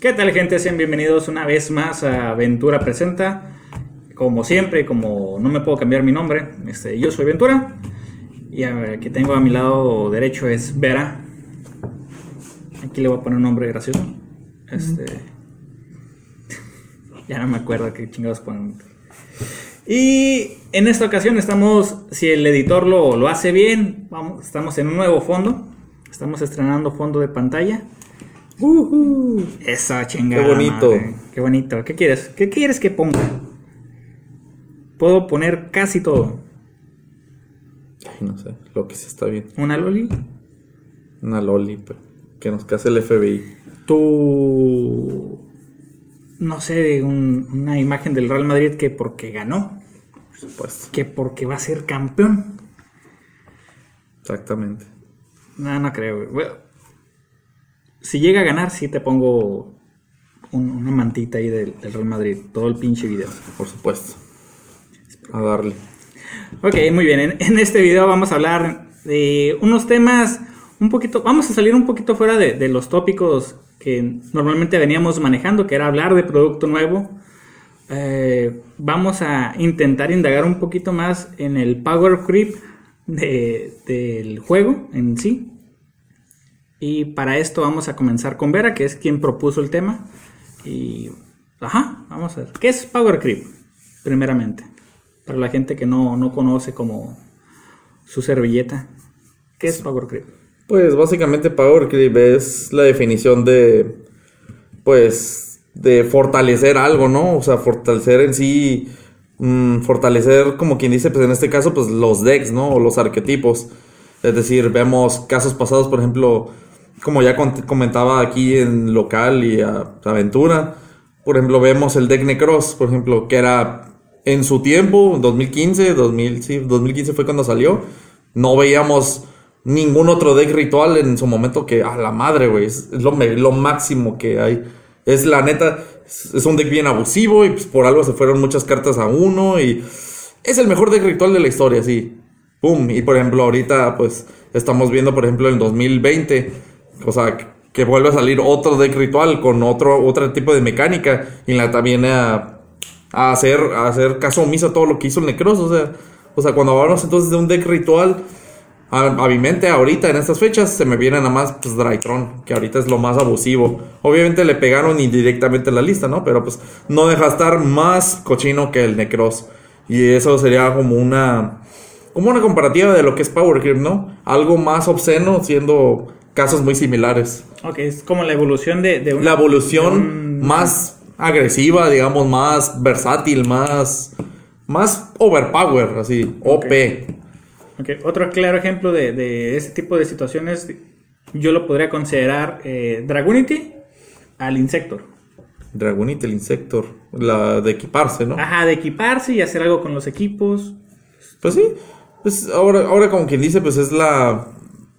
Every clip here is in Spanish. ¿Qué tal, gente? Sean bienvenidos una vez más a Ventura Presenta. Como siempre, como no me puedo cambiar mi nombre, yo soy Ventura. Y aquí tengo a mi lado derecho es Vera. Aquí le voy a poner un nombre gracioso. Ya no me acuerdo qué chingados ponen. Y en esta ocasión estamos, si el editor lo hace bien, estamos en un nuevo fondo. Estamos estrenando fondo de pantalla. Esa chingada. Qué bonito. Madre. Qué bonito. ¿Qué quieres? ¿Qué quieres que ponga? Puedo poner casi todo. Ay, no sé. Lo que se está bien. ¿Una loli? Una loli, pero que nos case el FBI. Tú. No sé, una imagen del Real Madrid que porque ganó. Por supuesto. Que porque va a ser campeón. Exactamente. No, no creo. Bueno, si llega a ganar, sí te pongo una mantita ahí del Real Madrid. Todo el pinche video. Por supuesto. A darle. Ok, muy bien. En este video vamos a hablar de unos temas un poquito... Vamos a salir un poquito fuera de los tópicos que normalmente veníamos manejando, que era hablar de producto nuevo. Vamos a intentar indagar un poquito más en el power creep del juego en sí. Y para esto vamos a comenzar con Vera, que es quien propuso el tema. Y, vamos a ver. ¿Qué es power creep? Primeramente, para la gente que no conoce como su servilleta, ¿qué es power creep? Pues básicamente power creep es la definición de, pues, de fortalecer algo, ¿no? O sea, fortalecer en sí, fortalecer como quien dice, pues en este caso, pues los decks, ¿no? O los arquetipos. Es decir, vemos casos pasados, por ejemplo... Como ya comentaba aquí en local y a Aventura, por ejemplo, vemos el deck Necroz, por ejemplo, que era en su tiempo, 2015 fue cuando salió. No veíamos ningún otro deck ritual en su momento que, a la madre, güey, es lo máximo que hay. Es la neta, es un deck bien abusivo y pues por algo se fueron muchas cartas a uno y es el mejor deck ritual de la historia, sí. ¡Pum! Y por ejemplo, ahorita pues estamos viendo, por ejemplo, en 2020, o sea, que vuelve a salir otro deck ritual con otro tipo de mecánica y también a hacer caso omiso a todo lo que hizo el Necroz. O sea, cuando hablamos entonces de un deck ritual, a mi mente ahorita en estas fechas se me viene nada más pues, Drytron, que ahorita es lo más abusivo. Obviamente le pegaron indirectamente en la lista, ¿no? Pero pues no deja estar más cochino que el Necroz. Y eso sería como una comparativa de lo que es power creep, ¿no? Algo más obsceno, siendo casos muy similares. Ok, es como la evolución la evolución más agresiva, digamos, más versátil, más overpower, así, okay. OP. Ok, otro claro ejemplo de ese tipo de situaciones, yo lo podría considerar Dragunity al Insector. Dragunity, el Insector, la de equiparse, ¿no? Ajá, de equiparse y hacer algo con los equipos. Pues sí. Pues ahora como quien dice, pues es la...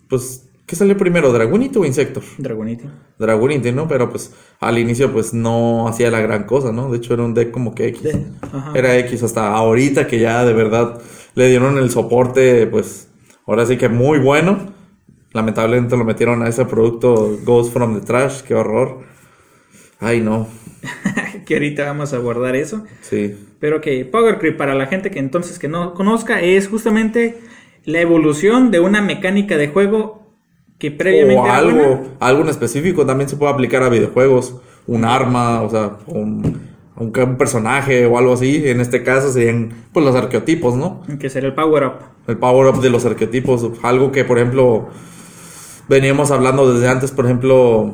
Pues, ¿qué salió primero? ¿Dragunity o Insector? Dragunity. Dragunity, ¿no? Pero pues al inicio pues no hacía la gran cosa, ¿no? De hecho era un deck como que X. Era X hasta ahorita que ya de verdad le dieron el soporte, pues... Ahora sí que muy bueno. Lamentablemente lo metieron a ese producto Goes From The Trash. ¡Qué horror! ¡Ay, no! Que ahorita vamos a abordar eso. Sí. Pero que power creep, para la gente que entonces que no conozca, es justamente la evolución de una mecánica de juego que previamente... O algo en específico también se puede aplicar a videojuegos. Un arma, o sea, un personaje o algo así. En este caso serían pues los arqueotipos, ¿no? Que sería el power up. El power up de los arqueotipos. Algo que, por ejemplo, veníamos hablando desde antes, por ejemplo...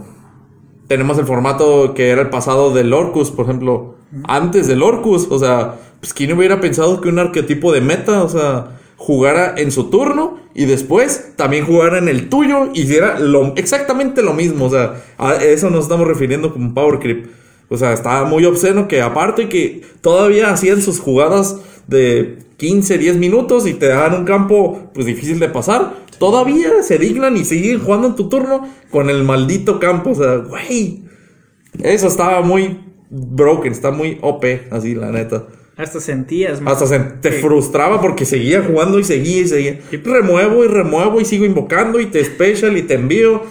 Tenemos el formato que era el pasado del Orcus, por ejemplo. Antes del Orcus, o sea, pues ¿quién hubiera pensado que un arquetipo de meta, o sea, jugara en su turno y después también jugara en el tuyo y hiciera exactamente lo mismo? O sea, a eso nos estamos refiriendo como power creep. O sea, estaba muy obsceno que aparte que todavía hacían sus jugadas de 15, 10 minutos y te dejan un campo pues difícil de pasar, todavía se dignan y siguen jugando en tu turno con el maldito campo. O sea, güey, eso estaba muy broken, está muy OP, así la neta. Hasta sentías, man. Hasta te frustraba porque seguía jugando y seguía y seguía. Remuevo y remuevo y sigo invocando y te special y te envío.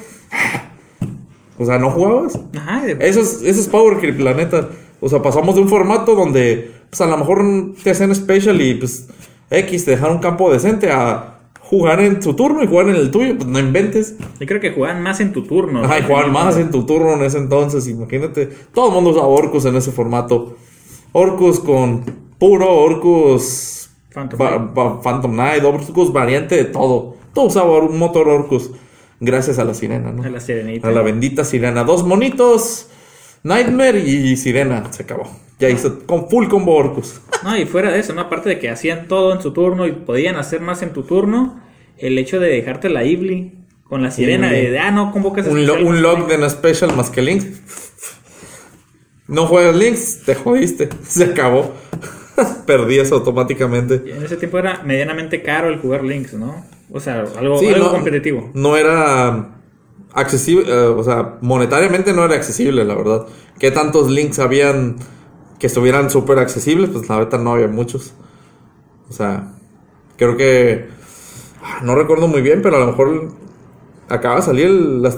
O sea, ¿no jugabas? Ajá. Eso es power creep, la neta. O sea, pasamos de un formato donde, pues a lo mejor te hacen special y pues X te dejaron un campo decente a jugar en tu turno y jugar en el tuyo. Pues no inventes. Yo creo que jugaban más en tu turno. Ajá, jugaban más en tu turno en ese entonces. Imagínate, todo el mundo usaba Orcus en ese formato. Orcus con puro, Orcus Phantom Knight, Orcus variante de todo. Todo usaba un motor Orcus. Gracias a la sirena, ¿no? A la sirenita. A la bendita sirena. Dos monitos, Nightmare y sirena. Se acabó. Ya hizo con full combo Orcus. No, y fuera de eso, ¿no? Aparte de que hacían todo en su turno y podían hacer más en tu turno, el hecho de dejarte la Iblis con la sirena, no convocas a un lock de una special más que Link. No juegas Links, te jodiste. Se acabó. Perdías automáticamente. Y en ese tiempo era medianamente caro el jugar Links, ¿no? O sea, algo competitivo. No era accesible, o sea, monetariamente no era accesible, la verdad. ¿Qué tantos Links habían que estuvieran súper accesibles? Pues la neta no había muchos. O sea, creo que... no recuerdo muy bien, pero a lo mejor acaba de salir una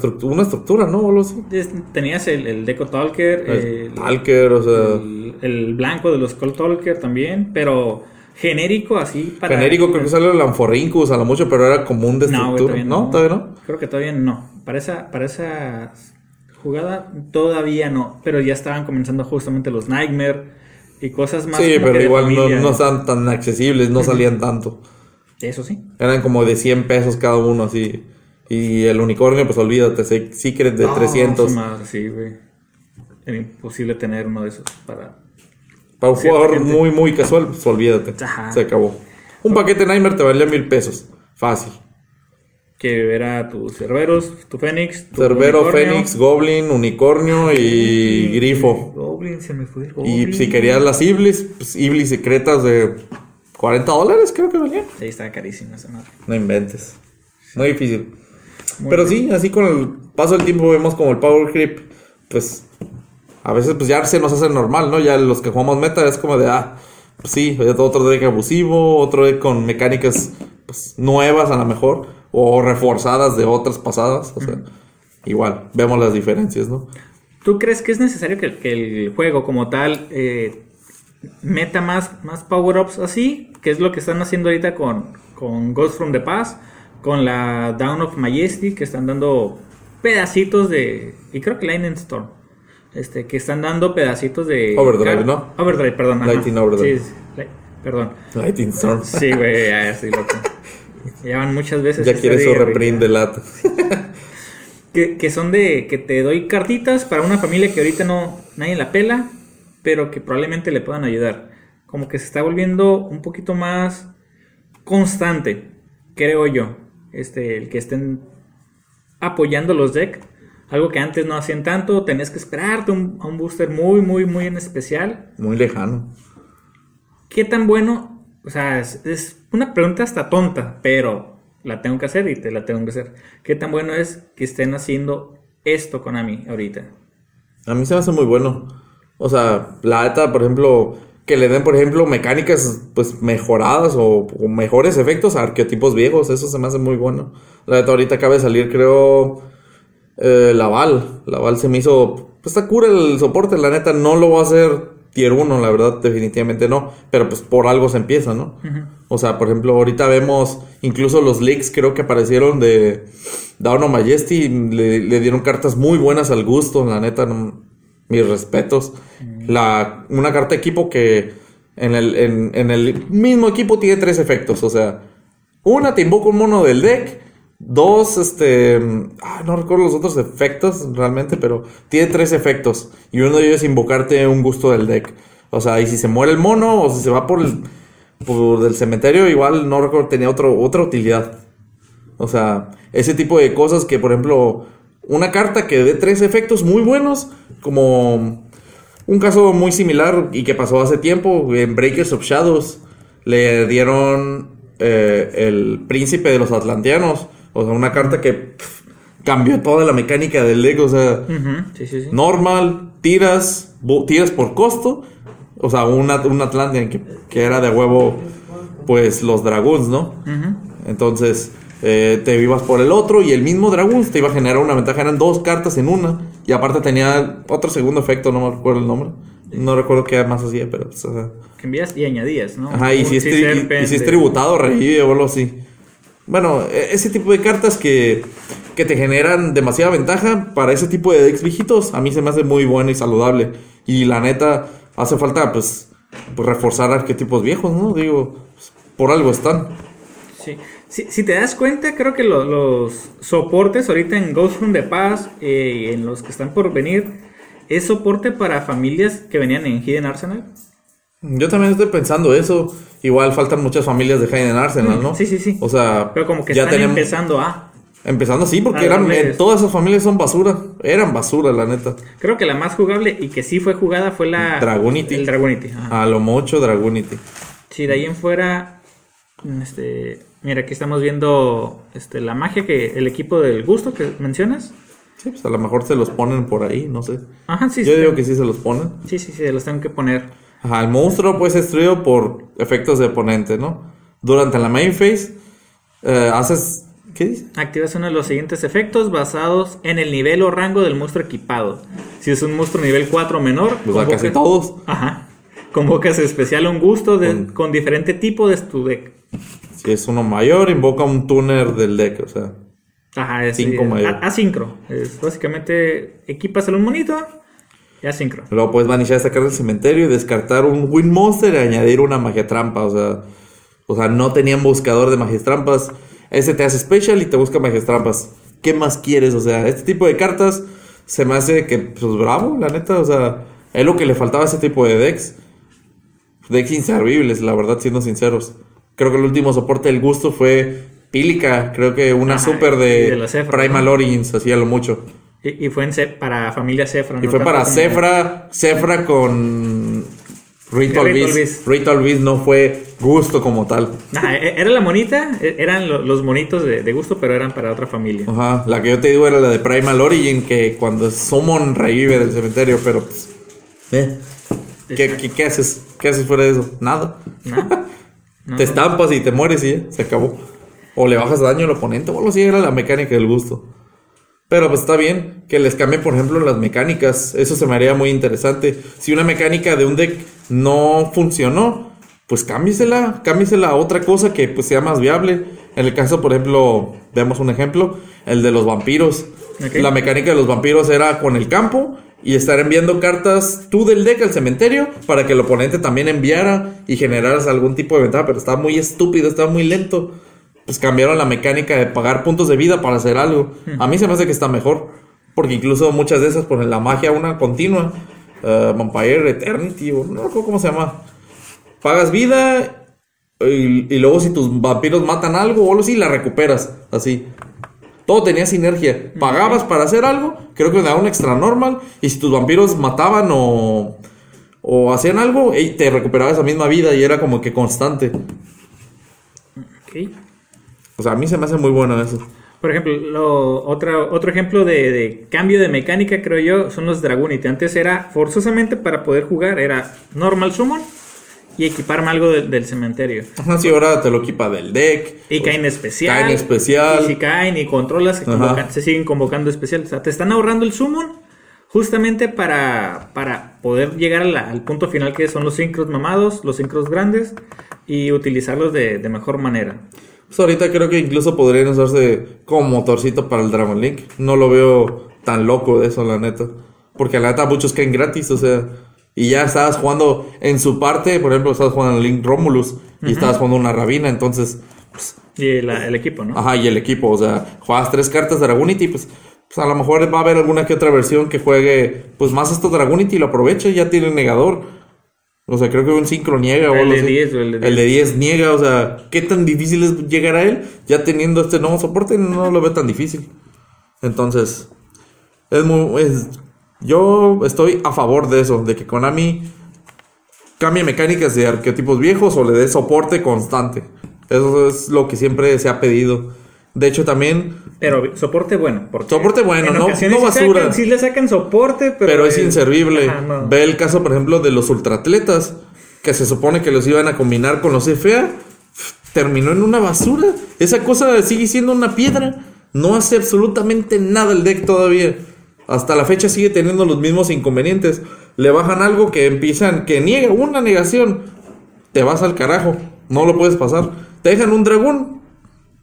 estructura, ¿no? O algo así. Tenías el Deco Talker. El Talker, o sea... El blanco de los Call Talker también, pero... genérico así para... genérico, creo que salió el Anforrincus a lo mucho, pero era común de estructura. No, todavía no. Creo que todavía no. Para esa jugada todavía no. Pero ya estaban comenzando justamente los Nightmare y cosas más. Sí, pero igual no estaban tan accesibles, no salían tanto. Eso sí. Eran como de 100 pesos cada uno así. Y el unicornio, pues olvídate, Secret de 300. Madre, sí, güey. Era imposible tener uno de esos para un jugador gente muy, muy casual, pues olvídate. Ajá. Se acabó. Un paquete Nightmare te valía 1000 pesos. Fácil. Que era tus Cerberos, tu Fénix. Cerbero, Fénix, Goblin, Unicornio y Grifo. Goblin, se me fue el Goblin. Y si querías las Iblis, pues Iblis secretas de $40, creo que valían. Sí, estaba carísimo esa madre. No inventes. Sí. Muy difícil. Pero sí, así con el paso del tiempo vemos como el power creep, pues... a veces pues ya se nos hace normal, ¿no? Ya los que jugamos meta es como de, pues sí, otro deck abusivo, otro deck con mecánicas pues nuevas a lo mejor, o reforzadas de otras pasadas, o sea, igual, vemos las diferencias, ¿no? ¿Tú crees que es necesario que el juego como tal meta más power-ups así? Que es lo que están haciendo ahorita con Ghost from the Past, con la Dawn of Majesty, que están dando pedacitos de... y creo que Lightning Storm. Que están dando pedacitos de... Overdrive, ¿no? Overdrive, perdón. Lightning Overdrive. Sí, perdón. Lightning Storm. Sí, güey, ya estoy loco. Ya van muchas veces. Ya quiere su reprint de lata. que son de... que te doy cartitas para una familia que ahorita no... nadie la pela, pero que probablemente le puedan ayudar. Como que se está volviendo un poquito más constante, creo yo. El que estén apoyando los decks. Algo que antes no hacían tanto, tenías que esperarte a un booster muy, muy, muy en especial. Muy lejano. ¿Qué tan bueno? O sea, es una pregunta hasta tonta, pero la tengo que hacer y te la tengo que hacer. ¿Qué tan bueno es que estén haciendo esto con Ami ahorita? A mí se me hace muy bueno. O sea, la ETA, por ejemplo, que le den, por ejemplo, mecánicas pues mejoradas o mejores efectos a arqueotipos viejos. Eso se me hace muy bueno. La ETA ahorita acaba de salir, creo... Laval se me hizo... pues está cura el soporte, la neta. No lo va a hacer tier 1, la verdad, definitivamente no. Pero pues por algo se empieza, ¿no? Uh-huh. O sea, por ejemplo, ahorita vemos... incluso los leaks creo que aparecieron de... Dawn of Majesty. Le dieron cartas muy buenas al Gusto, la neta. No, mis respetos. Uh-huh. Una carta equipo que... en el mismo equipo tiene 3 efectos. O sea, una te invoca un mono del deck... Dos, no recuerdo los otros efectos realmente, pero tiene 3 efectos. Y uno de ellos es invocarte un Gusto del deck. O sea, y si se muere el mono o si se va por el cementerio, igual no recuerdo, tenía otra utilidad. O sea, ese tipo de cosas que, por ejemplo, una carta que dé 3 efectos muy buenos, como un caso muy similar y que pasó hace tiempo, en Breakers of Shadows le dieron el príncipe de los atlanteanos. O sea, una carta que cambió toda la mecánica del deck. O sea, sí. Normal, tiras por costo. O sea, un Atlantean que era de huevo, pues los Dragoons, ¿no? Entonces, te vivas por el otro, y el mismo dragón te iba a generar una ventaja, eran dos cartas en una, y aparte tenía otro segundo efecto, no me recuerdo el nombre, no recuerdo qué más hacía, pero pues, o sea, que envías y añadías, ¿no? Ajá, y si es, tributado, revive o algo así. Bueno, ese tipo de cartas que te generan demasiada ventaja para ese tipo de decks viejitos, a mí se me hace muy bueno y saludable. Y la neta, hace falta pues reforzar arquetipos viejos, ¿no? Digo, pues, por algo están. Sí. Si te das cuenta, creo que los soportes ahorita en Ghost from the Past, en los que están por venir, es soporte para familias que venían en Hidden Arsenal. Yo también estoy pensando eso. Igual faltan muchas familias de Hidden Arsenal, ¿no? Sí, sí, sí. O sea, pero como que ya están empezando a... Empezando, sí, porque todas esas familias son basura. Eran basura, la neta. Creo que la más jugable y que sí fue jugada fue la... Dragunity. El Dragunity. Ajá. A lo mucho Dragunity. Sí, de ahí en fuera... Mira, aquí estamos viendo la magia que el equipo del Gusto que mencionas. Sí, pues a lo mejor se los ponen por ahí, no sé. Ajá, sí. Yo digo que sí se los ponen. Sí, sí, sí, se los tengo que poner. Ajá, el monstruo puede ser destruido por efectos de oponente, ¿no? Durante la main phase, haces... ¿Qué dice? Activas uno de los siguientes efectos basados en el nivel o rango del monstruo equipado. Si es un monstruo nivel 4 o menor... Pues convocas... casi todos. Ajá. Convocas especial a un Gusto con diferente tipo de tu deck. Si es uno mayor, invoca un tuner del deck, o sea... Ajá, es asincro. Básicamente equipas el un monito y asincro. Luego puedes vanishar esta carta del cementerio y descartar un Win Monster y añadir una magia trampa. O sea, no tenían buscador de magias trampas. Ese te hace special y te busca magias trampas. ¿Qué más quieres? O sea, este tipo de cartas se me hace que, pues bravo, la neta. O sea, es lo que le faltaba a ese tipo de decks. Decks inservibles, la verdad, siendo sinceros. Creo que el último soporte del Gusto fue Pílica, creo que una super de Cefra, Primal, ¿no? Origins, hacía lo mucho. Y fue para familia Cefra, ¿no? Y fue para Cefra con Ritual Beast. Ritual Beast no fue Gusto como tal. Nah, era la monita, eran los monitos de Gusto, pero eran para otra familia. Ajá, la que yo te digo era la de Primal Origin, que cuando Summon revive del cementerio, pero pues, ¿Qué haces? ¿Qué haces fuera de eso? Nada. No. Te estampas y te mueres y se acabó. O le bajas daño al oponente, o algo así era la mecánica del Gusto. Pero pues está bien que les cambien, por ejemplo, las mecánicas. Eso se me haría muy interesante. Si una mecánica de un deck no funcionó, pues cámbiesela a otra cosa que pues sea más viable. En el caso, por ejemplo, veamos un ejemplo, el de los vampiros. Okay. La mecánica de los vampiros era con el campo y estar enviando cartas tú del deck al cementerio para que el oponente también enviara y generaras algún tipo de ventaja. Pero estaba muy estúpido, estaba muy lento. Pues cambiaron la mecánica de pagar puntos de vida para hacer algo. A mí se me hace que está mejor, porque incluso muchas de esas ponen la magia una continua, Vampire Eternity, o no recuerdo cómo se llama. Pagas vida y luego si tus vampiros matan algo o algo así, la recuperas. Así todo tenía sinergia. Pagabas para hacer algo, creo que daba un extra normal, y si tus vampiros mataban o hacían algo, te recuperaba esa misma vida, y era como que constante. Ok. O sea, a mí se me hace muy bueno eso. Por ejemplo, otro ejemplo de cambio de mecánica, creo yo, son los Dragunity. Antes era, forzosamente para poder jugar, era normal summon y equiparme algo del cementerio. Ajá, sí, ahora te lo equipa del deck. Y caen especial. Y si caen y controlas, se siguen convocando especiales. O sea, te están ahorrando el summon justamente para poder llegar al punto final, que son los sincros mamados, los sincros grandes, y utilizarlos de mejor manera. Pues ahorita creo que incluso podrían usarse como motorcito para el Dragon Link. No lo veo tan loco de eso, la neta. Porque la neta muchos caen gratis, o sea... Y ya estabas jugando en su parte, por ejemplo, estabas jugando el Link Romulus. Y estabas jugando una Rabina, entonces... Pues, y el equipo, ¿no? Ajá, y el equipo, o sea... Jugabas 3 cartas de Dragunity, pues a lo mejor va a haber alguna que otra versión que juegue... Pues más esto Dragunity, lo aproveche, ya tiene el negador... O sea, creo que un sincro niega. El de 10 niega. O sea, ¿qué tan difícil es llegar a él? Ya teniendo este nuevo soporte, no lo veo tan difícil. Entonces, yo estoy a favor de eso, de que Konami cambie mecánicas de arquetipos viejos o le dé soporte constante. Eso es lo que siempre se ha pedido. De hecho, también... Pero soporte bueno. Soporte bueno, no basura. Sí le sacan soporte, pero es inservible. Ajá, no. Ve el caso, por ejemplo, de los ultraatletas, que se supone que los iban a combinar con los FA. terminó en una basura. Esa cosa sigue siendo una piedra. No hace absolutamente nada el deck todavía. Hasta la fecha sigue teniendo los mismos inconvenientes. Le bajan algo que empiezan, que niega una negación, te vas al carajo, no lo puedes pasar. Te dejan un dragón,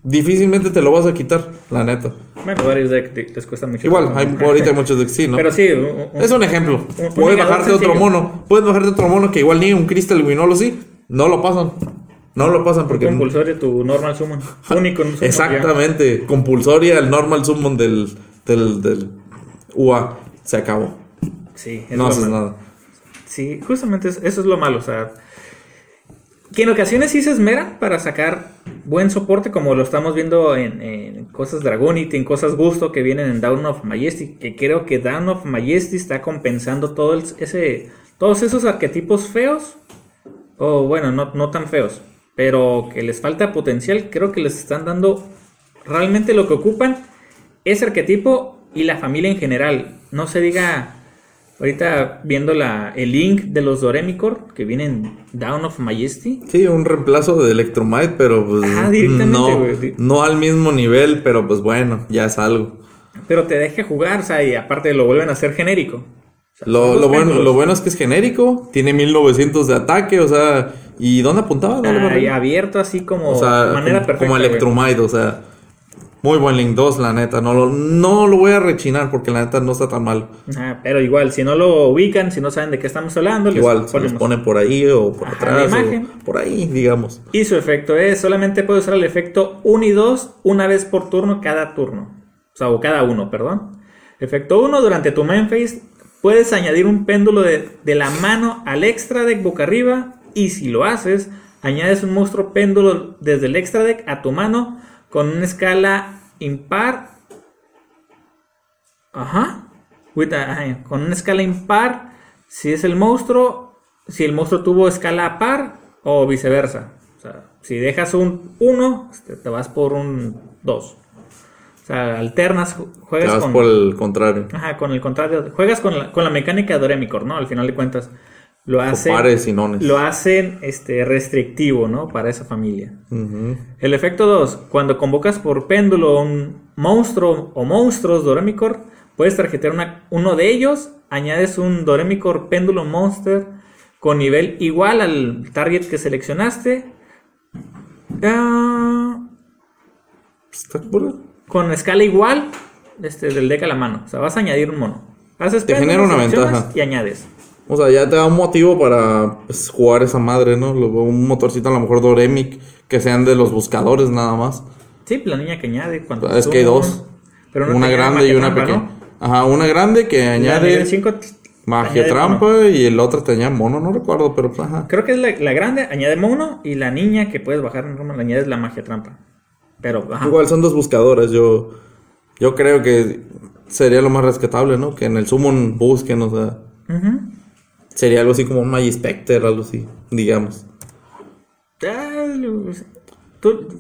difícilmente te lo vas a quitar, la neta. Bueno, varios decks les cuesta mucho. Igual, ahorita hay muchos decks, sí, ¿no? Pero sí, es un ejemplo. Puedes bajarte otro mono, que igual ni un Crystal Winolo, sí, no lo pasan. No lo pasan porque... Compulsoria, tu normal summon. Único. Exactamente. Ya. Compulsoria, el normal summon del UA. Se acabó. Sí. No haces nada. Sí, justamente eso es lo malo. O sea, que en ocasiones sí se esmeran para sacar buen soporte, como lo estamos viendo en cosas Dragunity, en cosas Gusto, que vienen en Dawn of Majesty. Que creo que Dawn of Majesty está compensando todos esos arquetipos feos. O bueno, no tan feos, pero que les falta potencial. Creo que les están dando realmente lo que ocupan. Ese arquetipo y la familia en general. No se diga, ahorita viendo el link de los Doremichord, que vienen Dawn of Majesty. Sí, un reemplazo de Electrumite, pero pues no al mismo nivel, pero pues bueno, ya es algo. Pero te deja jugar, o sea, y aparte lo vuelven a hacer genérico. O sea, lo bueno es que es genérico, tiene 1900 de ataque, o sea, ¿y dónde apuntaba? Y abierto así como, o sea, manera perfecta. Como Electrumite, o sea, muy buen Link 2, la neta, no lo voy a rechinar porque la neta no está tan mal. Pero igual, si no lo ubican, si no saben de qué estamos hablando, igual les ponen por ahí o por atrás, o por ahí, digamos. Y su efecto es, solamente puede usar el efecto 1 y 2 una vez por turno, cada turno. O sea, o cada uno, perdón. Efecto 1, durante tu main phase... puedes añadir un péndulo de la mano al extra deck boca arriba. Y si lo haces, añades un monstruo péndulo desde el extra deck a tu mano con una escala impar. Con una escala impar si es el monstruo. Si el monstruo tuvo escala par o viceversa. O sea, si dejas un 1, te vas por un 2. O sea, alternas, juegas por el contrario. Ajá, con el contrario. Juegas con la mecánica de Doremichord, ¿no? Al final de cuentas, lo hacen... pares y nones. Lo hacen restrictivo, ¿no? Para esa familia. El efecto 2. Cuando convocas por péndulo un monstruo o monstruos Doremichord, puedes tarjetear uno de ellos, añades un Doremichord péndulo monster con nivel igual al target que seleccionaste. ¿Está por...? Con escala igual del deck a la mano. O sea, vas a añadir un mono. Te genera una ventaja. Y añades. O sea, ya te da un motivo para jugar esa madre, ¿no? Un motorcito a lo mejor Doremic. Que sean de los buscadores nada más. Sí, la niña que añade. Cuando es que hay dos. Pero una grande y una pequeña. Ajá, una grande que añade... magia trampa y el otro tenía mono, no recuerdo, pero... ajá. Creo que es la grande, añade mono. Y la niña que puedes bajar en Roma, le añades la magia trampa. Pero, igual son dos buscadores. Yo creo que sería lo más rescatable, ¿no? Que en el summon busquen, o sea, sería algo así como un Magispecter, algo así, digamos.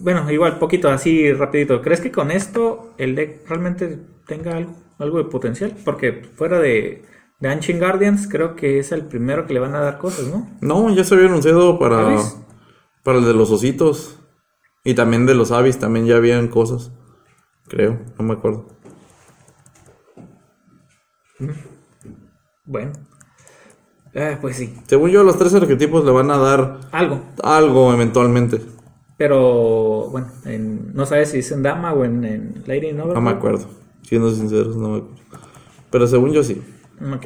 Bueno, igual, poquito, así rapidito. ¿Crees que con esto el deck realmente tenga algo de potencial? Porque fuera de Ancient Guardians, creo que es el primero que le van a dar cosas, ¿no? No, ya se había anunciado para el de los ositos. Y también de los avis, también ya habían cosas. Creo, no me acuerdo. Bueno. Pues sí. Según yo, los tres arquetipos le van a dar... algo. Algo eventualmente. Pero, bueno, no sabes si es en Dama o en Lady Nova. No me acuerdo. Siendo sinceros, no me acuerdo. Pero según yo, sí. Ok,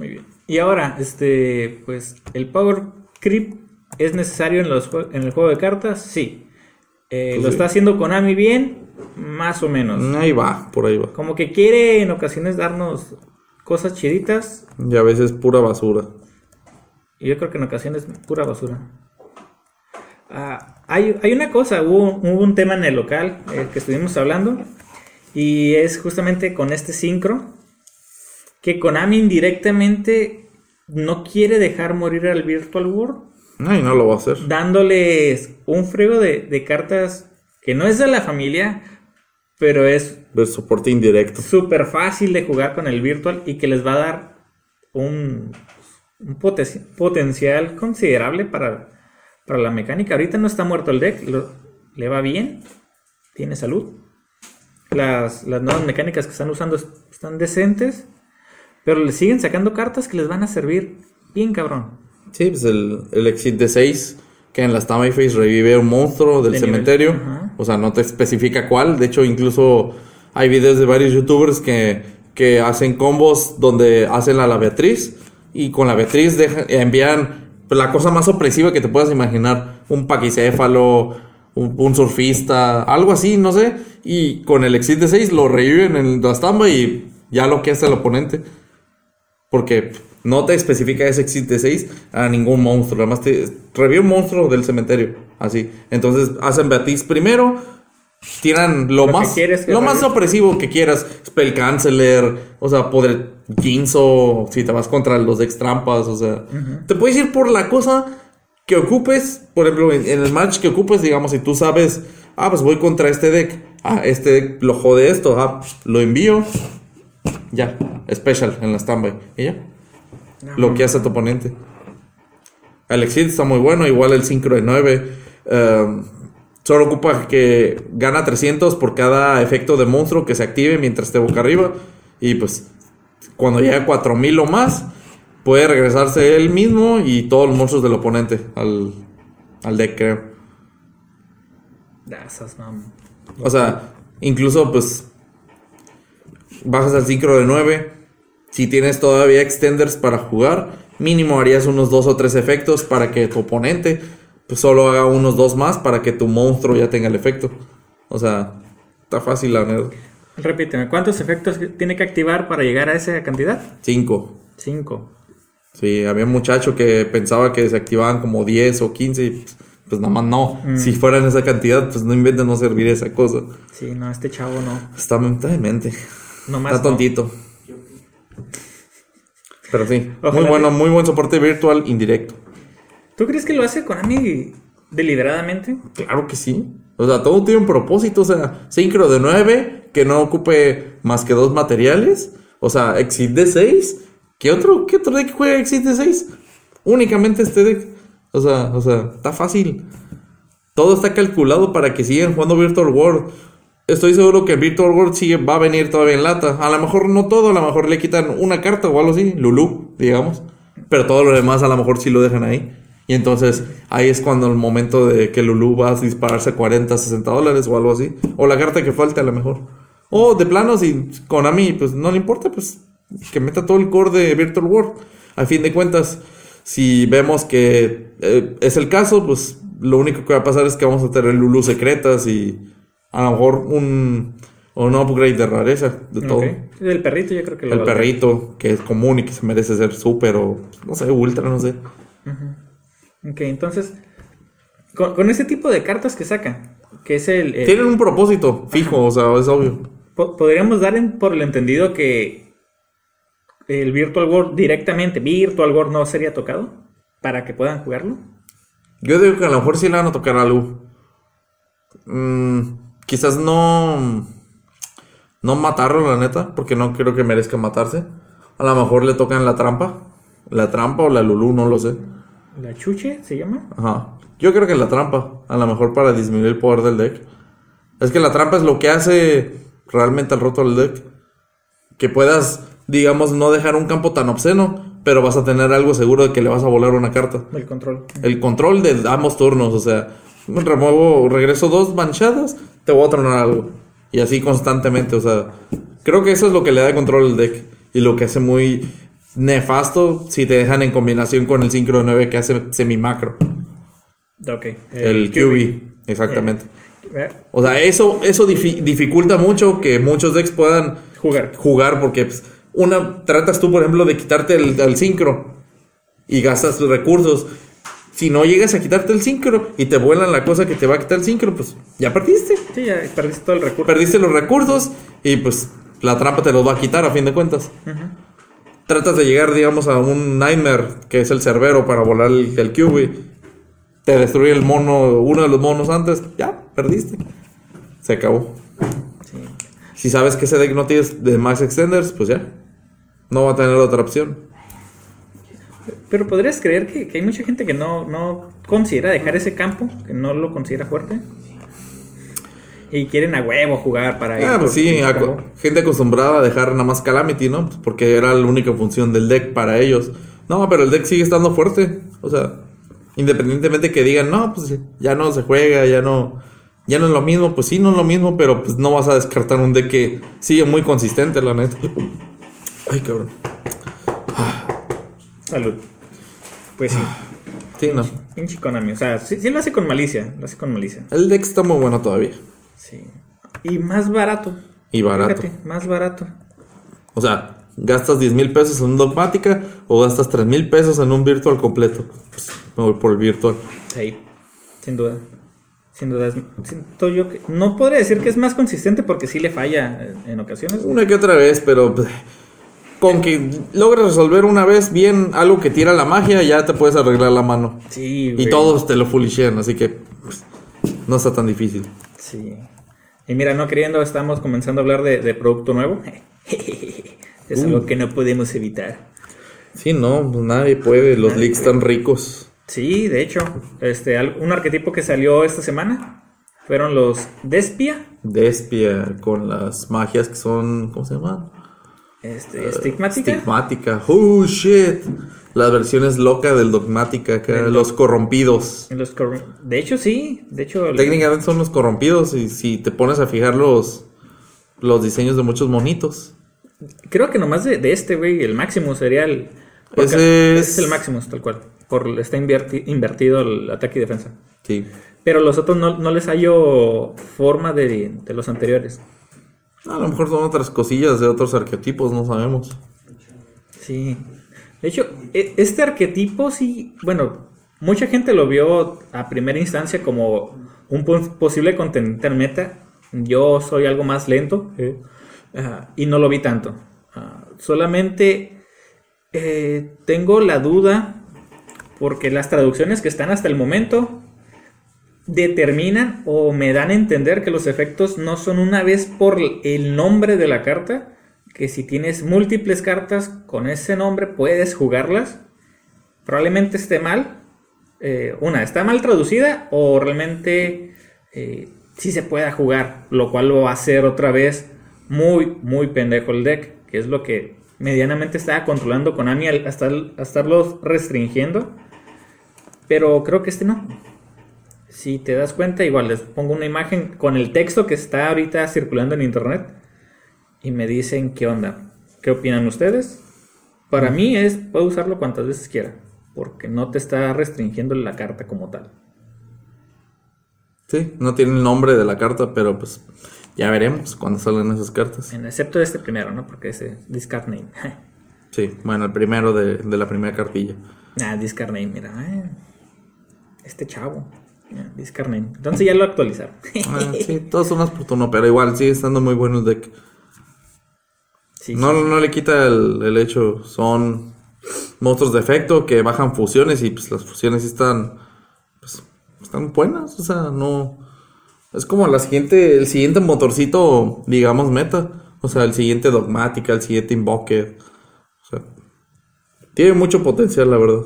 muy bien. Y ahora, pues, ¿el Power Creep es necesario en el juego de cartas? Sí. Pues lo sí. Está haciendo Konami bien, más o menos. Ahí va, por ahí va. Como que quiere en ocasiones darnos cosas chiditas. Y a veces pura basura. Y yo creo que en ocasiones pura basura. Hay una cosa, hubo un tema en el local que estuvimos hablando. Y es justamente con este Synchro. Que Konami indirectamente no quiere dejar morir al Virtual World. No, y no lo va a hacer. Dándoles un friego de cartas que no es de la familia, pero es... del soporte indirecto. Súper fácil de jugar con el Virtual y que les va a dar un potencial considerable para para la mecánica. Ahorita no está muerto el deck, le va bien, tiene salud. Las nuevas mecánicas que están usando están decentes, pero le siguen sacando cartas que les van a servir bien cabrón. Sí, pues el Exit de 6, que en las Tamai Face revive un monstruo del cementerio. Ajá. O sea, no te especifica cuál. De hecho, incluso hay videos de varios youtubers que hacen combos donde hacen a la Beatriz, y con la Beatriz envían la cosa más opresiva que te puedas imaginar. Un paquicéfalo, un surfista, algo así, no sé. Y con el Exit de 6 lo reviven en la Stamba y ya lo que hace el oponente. Porque no te especifica ese Exit de 6 a ningún monstruo. Además te revive un monstruo del cementerio. Así. Entonces hacen Beatriz primero. Tiran lo más opresivo que quieras. Spell Canceller, o sea, poder Ginzo, si te vas contra los decks trampas, o sea, te puedes ir por la cosa que ocupes. Por ejemplo, en el match que ocupes, digamos, si tú sabes, ah, pues voy contra este deck, ah, este deck lo jode esto, ah, pues lo envío, ya, special en la standby, y ya, lo que hace tu oponente. El Exit está muy bueno, igual el Synchro de 9, solo ocupa que gana 300 por cada efecto de monstruo que se active mientras esté boca arriba. Y pues cuando llega a 4000 o más, puede regresarse él mismo y todos los monstruos del oponente al deck, creo. O sea, incluso pues bajas al Synchro de 9. Si tienes todavía extenders para jugar, mínimo harías unos 2 o 3 efectos para que tu oponente pues solo haga unos 2 más para que tu monstruo ya tenga el efecto. O sea, está fácil la nerd. Repíteme, ¿cuántos efectos tiene que activar para llegar a esa cantidad? 5. Sí, había un muchacho que pensaba que se activaban como 10 o 15 y pues nada más no. Si fueran esa cantidad, pues no inventen no servir esa cosa. Sí, no, este chavo no. Está demente. Está tontito. No. Pero sí, ojalá muy buen soporte virtual indirecto. ¿Tú crees que lo hace Konami deliberadamente? Claro que sí. O sea, todo tiene un propósito. O sea, Synchro de 9, que no ocupe más que 2 materiales. O sea, Exit de 6. ¿Qué otro deck juega Exit de 6? Únicamente este deck. O sea, está fácil. Todo está calculado para que sigan jugando Virtual World. Estoy seguro que Virtual World va a venir todavía en lata. A lo mejor no todo, a lo mejor le quitan una carta o algo así. Lulú, digamos. Pero todo lo demás a lo mejor sí lo dejan ahí. Y entonces ahí es cuando el momento de que Lulú va a dispararse a $40, $60 o algo así. O la carta que falte a lo mejor. O de plano, si Konami pues no le importa, pues que meta todo el core de Virtual World. A fin de cuentas, si vemos que es el caso, pues lo único que va a pasar es que vamos a tener Lulú secretas y a lo mejor un upgrade de rareza de todo. El perrito yo creo que el perrito, que es común y que se merece ser super o no sé, ultra, no sé. Ok, entonces, con ese tipo de cartas que sacan, que es el tienen un propósito fijo, o sea, es obvio. Podríamos dar por el entendido que el Virtual World directamente, Virtual World no sería tocado para que puedan jugarlo. Yo digo que a lo mejor sí le van a tocar algo. Quizás no matarlo, la neta, porque no creo que merezca matarse. A lo mejor le tocan la trampa o la Lulú, no lo sé. ¿La chuche se llama? Ajá. Yo creo que la trampa, a lo mejor para disminuir el poder del deck. Es que la trampa es lo que hace realmente al roto del deck. Que puedas, digamos, no dejar un campo tan obsceno, pero vas a tener algo seguro de que le vas a volar una carta. El control. El control de ambos turnos, o sea, regreso 2 manchadas, te voy a tronar algo. Y así constantemente, o sea, creo que eso es lo que le da el control al deck. Y lo que hace muy nefasto si te dejan en combinación con el Synchro 9 que hace semimacro. Ok. El QB, exactamente. O sea, eso dificulta mucho que muchos decks puedan jugar porque pues, tratas tú, por ejemplo, de quitarte el Synchro y gastas tus recursos. Si no llegas a quitarte el Synchro y te vuelan la cosa que te va a quitar el Synchro, pues ya perdiste. Sí, ya perdiste todo el recurso. Perdiste los recursos y pues la trampa te los va a quitar a fin de cuentas. Tratas de llegar, digamos, a un Nightmare, que es el Cerbero, para volar el QB. Te destruye el mono, uno de los monos antes. Ya, perdiste. Se acabó. Sí. Si sabes que ese deck no tienes de Max Extenders, pues ya. No va a tener otra opción. Pero ¿podrías creer que hay mucha gente que no considera dejar ese campo? Que no lo considera fuerte. Y quieren a huevo jugar para... Ah, pues sí, gente acostumbrada a dejar nada más Calamity, ¿no? Porque era la única función del deck para ellos. No, pero el deck sigue estando fuerte. O sea, independientemente que digan, no, pues ya no se juega, ya no es lo mismo. Pues sí, no es lo mismo, pero pues no vas a descartar un deck que sigue muy consistente, la neta. Ay, cabrón. Salud. Pues sí. Sí, no. Pinche Konami, o sea, sí lo hace con malicia, lo hace con malicia. El deck está muy bueno todavía. Sí. Y más barato. Y barato. Fíjate, más barato. O sea, gastas 10 mil pesos en un Dogmatika o gastas 3 mil pesos en un Virtual completo. Pues me voy por el Virtual. Sí, sin duda. Sin duda. Siento yo que no podría decir que es más consistente porque sí le falla en ocasiones. Una que otra vez, pero con que logres resolver una vez bien algo que tira la magia, ya te puedes arreglar la mano. Sí, güey. Y todos te lo fulishean, así que pues, no está tan difícil. Sí. Y mira, no queriendo, estamos comenzando a hablar de producto nuevo. Es algo que no podemos evitar. Sí, no, pues nadie puede. Los leaks están ricos. Sí, de hecho, un arquetipo que salió esta semana fueron los Despia. Despia, con las magias que son, ¿cómo se llama? Stigmática. Stigmática. Oh shit. Las versiones locas del Dogmatika acá, los corrompidos. De hecho, sí. De hecho, técnicamente son los corrompidos. Y si te pones a fijar los diseños de muchos monitos. Creo que nomás de este, güey, el máximo sería el... Ese es el máximo, tal cual. Está invertido el ataque y defensa. Sí. Pero los otros no les hallo forma de los anteriores. A lo mejor son otras cosillas de otros arquetipos, no sabemos. Sí. De hecho, este arquetipo sí... Bueno, mucha gente lo vio a primera instancia como un posible contendiente al meta. Yo soy algo más lento. Sí. Y no lo vi tanto. Solamente tengo la duda porque las traducciones que están hasta el momento... determinan o me dan a entender que los efectos no son una vez por el nombre de la carta, que si tienes múltiples cartas con ese nombre puedes jugarlas. Probablemente esté mal, está mal traducida o realmente sí se pueda jugar, lo cual lo va a hacer otra vez muy muy pendejo el deck, que es lo que medianamente estaba controlando Konami hasta estarlos restringiendo, pero creo que no. Si te das cuenta, igual les pongo una imagen con el texto que está ahorita circulando en internet y me dicen qué onda, qué opinan ustedes. Para mí puedo usarlo cuantas veces quiera, porque no te está restringiendo la carta como tal. Sí, no tiene el nombre de la carta, pero pues ya veremos cuando salgan esas cartas. Excepto este primero, ¿no? Porque ese discard name. Sí, bueno, el primero de la primera cartilla. Ah, discard name, mira. Este chavo. Entonces ya lo actualizaron. Sí, todos son más por turno, pero igual sigue estando muy bueno el deck. Sí, no le quita el hecho. Son monstruos de efecto que bajan fusiones y pues las fusiones están, pues, están buenas. O sea, no es como el siguiente motorcito, digamos, meta. O sea, el siguiente Dogmatika, el siguiente Invoke. O sea, tiene mucho potencial, la verdad.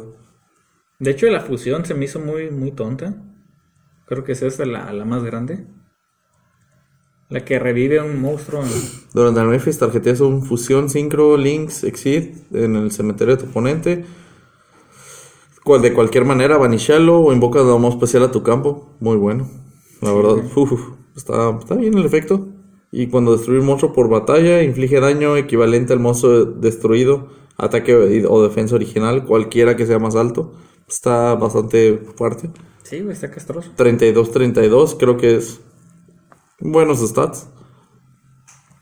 De hecho, la fusión se me hizo muy, muy tonta. Creo que es esta la más grande. La que revive un monstruo. Durante el Memphis tarjeteas un fusión, Synchro, Links, Exit en el cementerio de tu oponente. De cualquier manera, vanishalo o invoca de modo especial a tu campo. Muy bueno. La verdad, sí. Está bien el efecto. Y cuando destruir monstruo por batalla, inflige daño equivalente al monstruo destruido, ataque o defensa original, cualquiera que sea más alto. Está bastante fuerte. Sí, güey, está castroso. 32-32, creo que es buenos stats.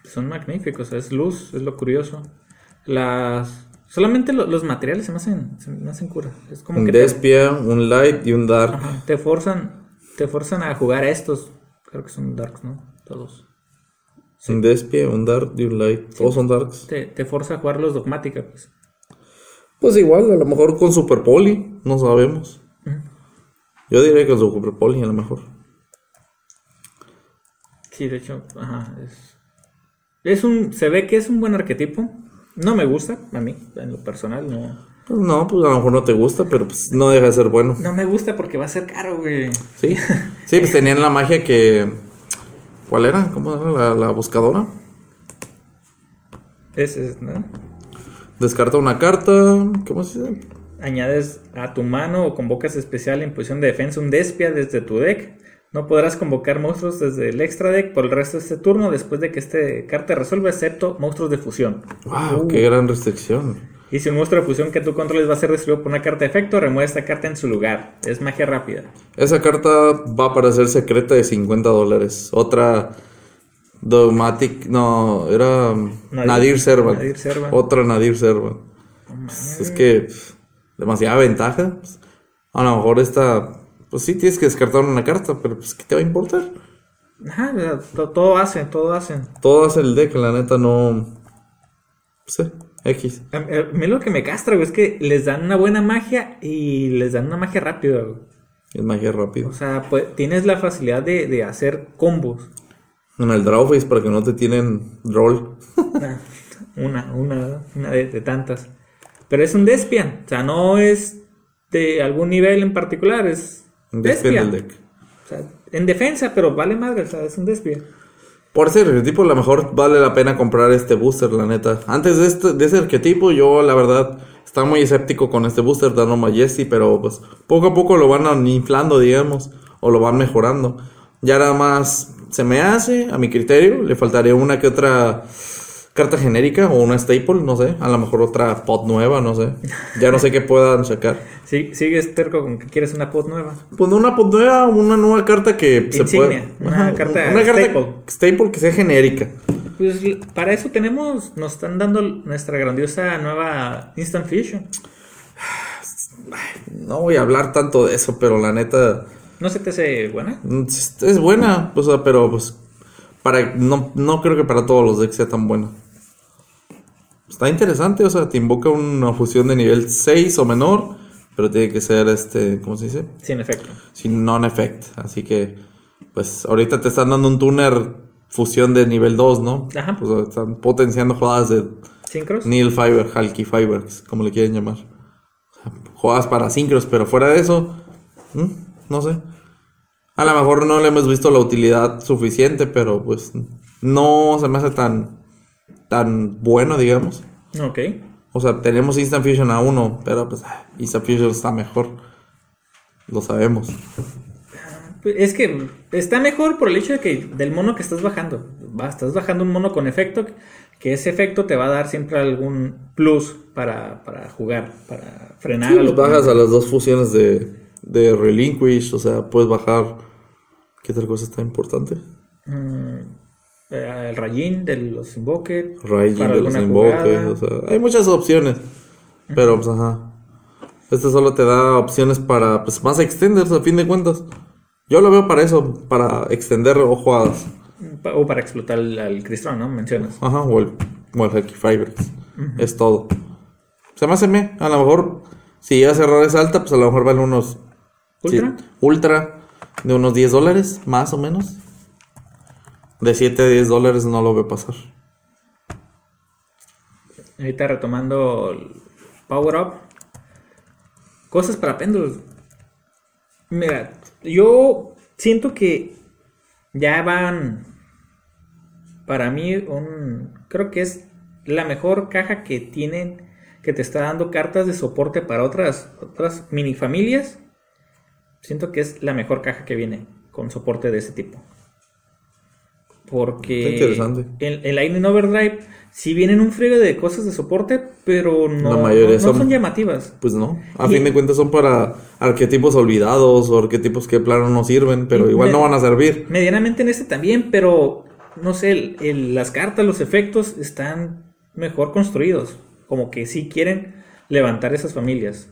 Son magníficos, es luz, es lo curioso. Solamente los materiales se me hacen cura. Es como un Despia, un Light y un Dark. Ajá, te forzan a jugar a estos. Creo que son Darks, ¿no? Todos. Sí. Un Despia, un Dark y un Light. Todos son Darks. Te forza a jugar los Dogmatika, pues. Pues igual, a lo mejor con Super Poli, no sabemos. Yo diría que es Super Poli, a lo mejor. Sí, de hecho, ajá. Se ve que es un buen arquetipo. No me gusta, a mí, en lo personal, no. Pues no, pues a lo mejor no te gusta, pero pues no deja de ser bueno. No me gusta porque va a ser caro, güey. Sí, sí, pues tenían la magia que... ¿Cuál era? ¿Cómo era la buscadora? Ese es, ¿no? Descarta una carta, ¿cómo se dice? Añades a tu mano o convocas especial en posición de defensa un Despia desde tu deck. No podrás convocar monstruos desde el extra deck por el resto de este turno después de que este carta resuelva, excepto monstruos de fusión. ¡Wow! ¡Qué gran restricción! Y si un monstruo de fusión que tú controles va a ser destruido por una carta de efecto, remueve esta carta en su lugar. Es magia rápida. Esa carta va a parecer secreta de $50. Otra Dogmatika, no, era Nadir Servan. Otra Nadir Servan. Oh, es que pff, demasiada ventaja. Pues, a lo mejor esta, pues sí tienes que descartar una carta, pero pues ¿qué te va a importar? Ajá, todo hacen. Todo hace el deck, la neta no sé. X. A mí lo que me castra, güey, es que les dan una buena magia y les dan una magia rápida, güey. Es magia rápida. O sea, pues, tienes la facilidad de hacer combos. En el draw face para que no te tienen roll. Una de tantas. Pero es un Despia. O sea, no es de algún nivel en particular, es un Despia en el deck. O sea, en defensa, pero vale madre, o sea, es un Despia. Por ese arquetipo, a lo mejor vale la pena comprar este booster, la neta. Antes de ese arquetipo, yo la verdad estaba muy escéptico con este booster dando Majesty, pero pues poco a poco lo van inflando, digamos, o lo van mejorando. Ya nada más se me hace, a mi criterio, le faltaría una que otra carta genérica o una staple, no sé. A lo mejor otra pot nueva, no sé. Ya no sé qué puedan sacar. Sí, sigues terco con que quieres una pot nueva. Pues una pot nueva, una nueva carta que Insignia, se puede... Una carta staple que sea genérica. Pues para eso tenemos... Nos están dando nuestra grandiosa nueva Instant Fusion. No voy a hablar tanto de eso, pero la neta... ¿No se te hace buena? Es buena, o sea, pero pues... Para, no creo que para todos los decks sea tan buena. Está interesante, o sea, te invoca una fusión de nivel 6 o menor, pero tiene que ser, ¿cómo se dice? Sin efecto. Sin non-effect, así que, pues, ahorita te están dando un tuner fusión de nivel 2, ¿no? Ajá. Pues están potenciando jugadas de... ¿Synchros? Nil Fiber, Halky Fiber, como le quieren llamar. Jugadas para Synchros, pero fuera de eso, no sé. A lo mejor no le hemos visto la utilidad suficiente, pero pues no se me hace tan bueno, digamos. Ok. O sea, tenemos Instant Fusion a 1, pero pues Instant Fusion está mejor. Lo sabemos. Es que está mejor por el hecho de que del mono que estás bajando. Estás bajando un mono con efecto, que ese efecto te va a dar siempre algún plus para jugar, para frenar. Sí, bajas a las dos fusiones de Relinquish, o sea, puedes bajar... ¿Qué otra cosa está importante? El Rayín de los Invoke. Rayín de los Invoke, o sea, hay muchas opciones. Pero, pues, ajá. Este solo te da opciones para, pues, más extenders, a fin de cuentas. Yo lo veo para eso, para extender o jugadas. O para explotar el cristal, ¿no? Mencionas. Ajá, o el Hacky Fibers. Es todo. Se me hace a lo mejor, si llega a cerrar esa alta, pues a lo mejor vale unos... ¿Ultra? Sí, ultra de unos $10, más o menos. De $7 a $10 no lo veo pasar. Ahorita retomando el Power Up. Cosas para péndulos. Mira, yo siento que ya van... Para mí, creo que es la mejor caja que tienen... Que te está dando cartas de soporte para otras mini familias. Siento que es la mejor caja que viene con soporte de ese tipo. Porque interesante. El Lightning Overdrive, si vienen un friego de cosas de soporte, pero no son llamativas. Pues no, fin de cuentas son para arquetipos olvidados o arquetipos que de plano no sirven, pero igual no van a servir. Medianamente en este también, pero no sé, las cartas, los efectos están mejor construidos. Como que sí quieren levantar esas familias.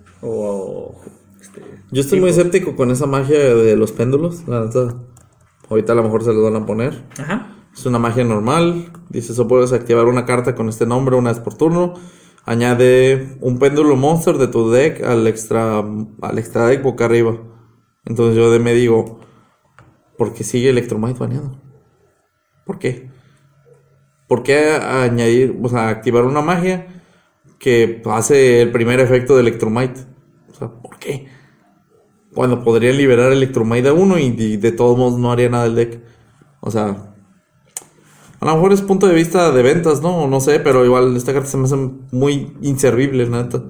Yo estoy muy escéptico con esa magia de los péndulos. La neta. Ahorita a lo mejor se los van a poner. Ajá. Es una magia normal. Dice, solo puedes activar una carta con este nombre una vez por turno. Añade un péndulo monster de tu deck al extra deck boca arriba. Entonces yo me digo, ¿por qué sigue Electrumite baneado? ¿Por qué? ¿Por qué añadir, o sea, activar una magia que hace el primer efecto de Electrumite. O sea, ¿por qué? Cuando podría liberar Electrumite a uno y de todos modos no haría nada el deck. O sea, a lo mejor es punto de vista de ventas, ¿no? No sé, pero igual esta carta se me hace muy inservible, neta.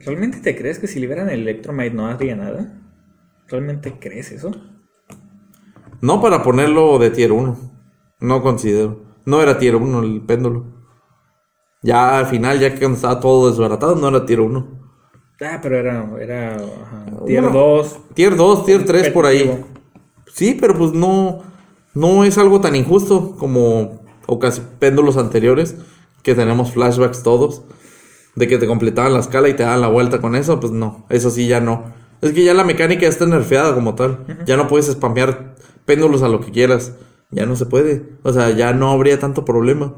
¿Realmente te crees que si liberan el Electrumite no haría nada? ¿Realmente crees eso? No para ponerlo de tier 1. No considero. No era tier 1 el péndulo. Ya al final, ya que estaba todo desbaratado, no era tier 1. Ah, pero era tier 2. Tier 2, tier 3 por ahí. Sí, pero pues no es algo tan injusto como péndulos anteriores, que tenemos flashbacks todos, de que te completaban la escala y te daban la vuelta con eso. Pues no, eso sí ya no. Es que ya la mecánica ya está nerfeada como tal. Uh-huh. Ya no puedes spamear péndulos a lo que quieras. Ya no se puede. O sea, ya no habría tanto problema.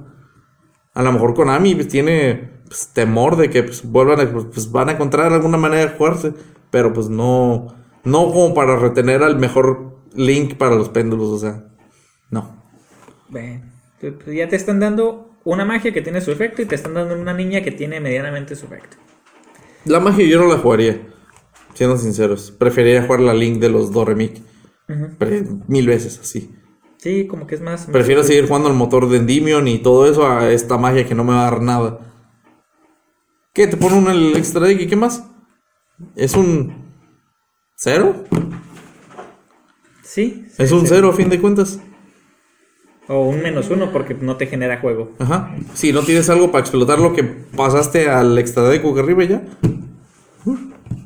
A lo mejor Konami tiene temor de que vuelvan a, van a encontrar alguna manera de jugarse, pero pues no como para retener al mejor link para los péndulos, o sea, no. Bueno, ya te están dando una magia que tiene su efecto y te están dando una niña que tiene medianamente su efecto. La magia yo no la jugaría, siendo sinceros. Preferiría jugar la link de los Doremichord. Uh-huh. Mil veces así. Sí, como que es más... Prefiero seguir jugando el motor de Endymion y todo eso a esta magia que no me va a dar nada. ¿Qué? ¿Te pone un extra deck y qué más? ¿Es un... cero? Sí. Es un cero a fin de cuentas. O un -1 porque no te genera juego. Ajá. Si no tienes algo para explotar lo que pasaste al extra deck o que arriba ya.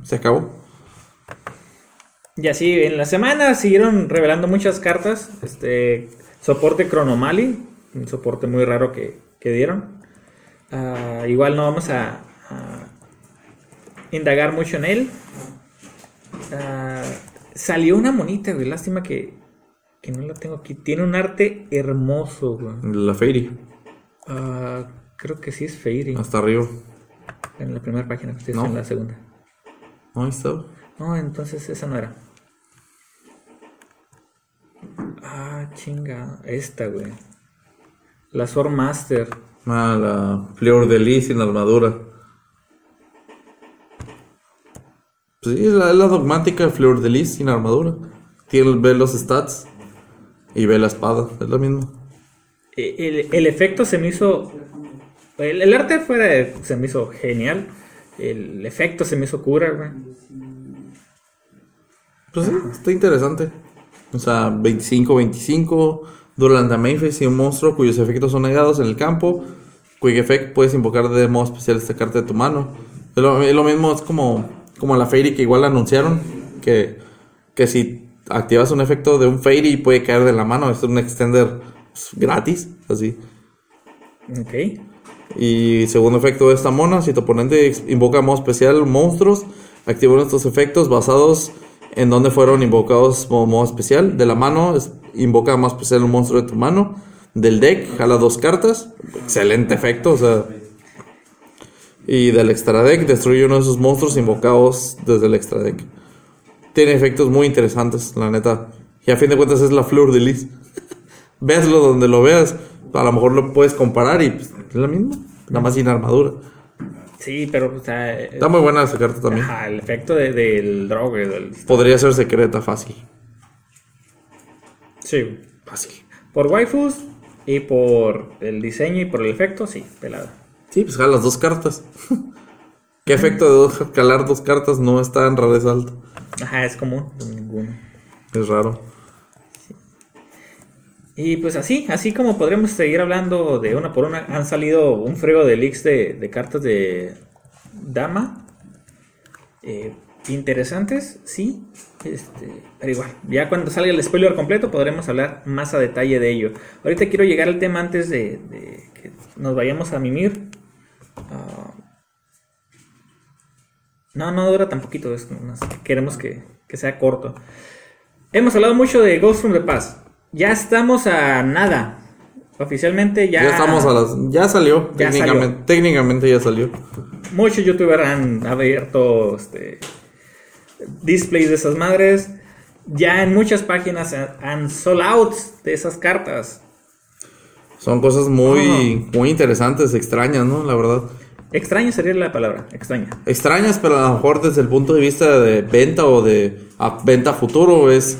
Se acabó. Y así, en la semana siguieron revelando muchas cartas. Soporte Chronomali, un soporte muy raro que dieron. Igual no vamos a indagar mucho en él. Salió una monita, güey. Lástima que no la tengo aquí. Tiene un arte hermoso, güey. La Feiri. Creo que sí es Feiri. Hasta arriba. En la primera página, ustedes no. En la segunda. No, ahí está. No, entonces esa no era. Ah, chinga. Esta, güey. La Sword Master. Ah, la Fleur de Lis sin armadura. Pues sí, es la dogmática Fleur de Lis sin armadura. Ve los stats y ve la espada. Es lo mismo. El efecto se me hizo... El arte se me hizo genial. El efecto se me hizo cura, güey. Pues sí, está interesante. O sea, 25-25. Durante la main phase y un monstruo cuyos efectos son negados en el campo. Quick Effect, puedes invocar de modo especial esta carta de tu mano. Es lo mismo, es como la Fairy que igual anunciaron. Que si activas un efecto de un Fairy puede caer de la mano. Es un extender gratis, así. Ok. Y segundo efecto de esta mona, si tu oponente invoca modo especial monstruos, activan estos efectos basados... en donde fueron invocados modo especial. De la mano, invoca más especial un monstruo de tu mano. Del deck, jala 2 cartas. Excelente efecto, o sea. Y del extra deck, destruye uno de esos monstruos invocados desde el extra deck. Tiene efectos muy interesantes, la neta. Y a fin de cuentas es la Fleur de Lis. Veslo donde lo veas. A lo mejor lo puedes comparar y pues, es la misma. Nada más sin armadura. Sí, pero o sea, está muy buena esa carta también. Ajá, el efecto del drogue. Podría ser secreta fácil. Sí, fácil. Por waifus y por el diseño y por el efecto, sí, pelada. Sí, pues jalas 2 cartas. ¿Qué efecto de jalar 2 cartas no está en rareza alta? Ajá, es común. Ninguno. Es raro. Sí. Y pues así como podremos seguir hablando de una por una, han salido un friego de leaks de cartas de dama. Interesantes, sí. Pero igual, ya cuando salga el spoiler completo podremos hablar más a detalle de ello. Ahorita quiero llegar al tema antes de que nos vayamos a mimir. No dura tan poquito, queremos que sea corto. Hemos hablado mucho de Ghost from the Past. Ya estamos a nada. Oficialmente ya... Ya salió, ya técnicamente salió. Técnicamente ya salió. Muchos youtubers han abierto displays de esas madres. Ya en muchas páginas han sold out de esas cartas. Son cosas muy interesantes, extrañas, ¿no? La verdad. Extraña sería la palabra, extraña. Extrañas, pero a lo mejor desde el punto de vista de venta o de venta futuro es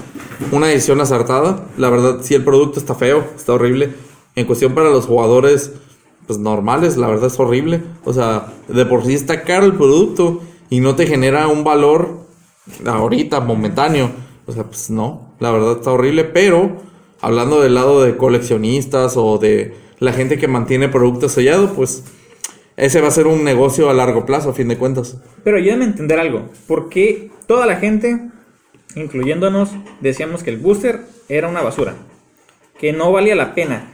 una decisión acertada. La verdad, si el producto está feo, está horrible. En cuestión para los jugadores pues normales, la verdad es horrible. O sea, de por sí está caro el producto y no te genera un valor ahorita, momentáneo. O sea, pues no, la verdad está horrible. Pero hablando del lado de coleccionistas o de la gente que mantiene productos sellados, pues ese va a ser un negocio a largo plazo, a fin de cuentas. Pero ayúdame a entender algo. ¿Por qué toda la gente, incluyéndonos, decíamos que el booster era una basura? Que no valía la pena.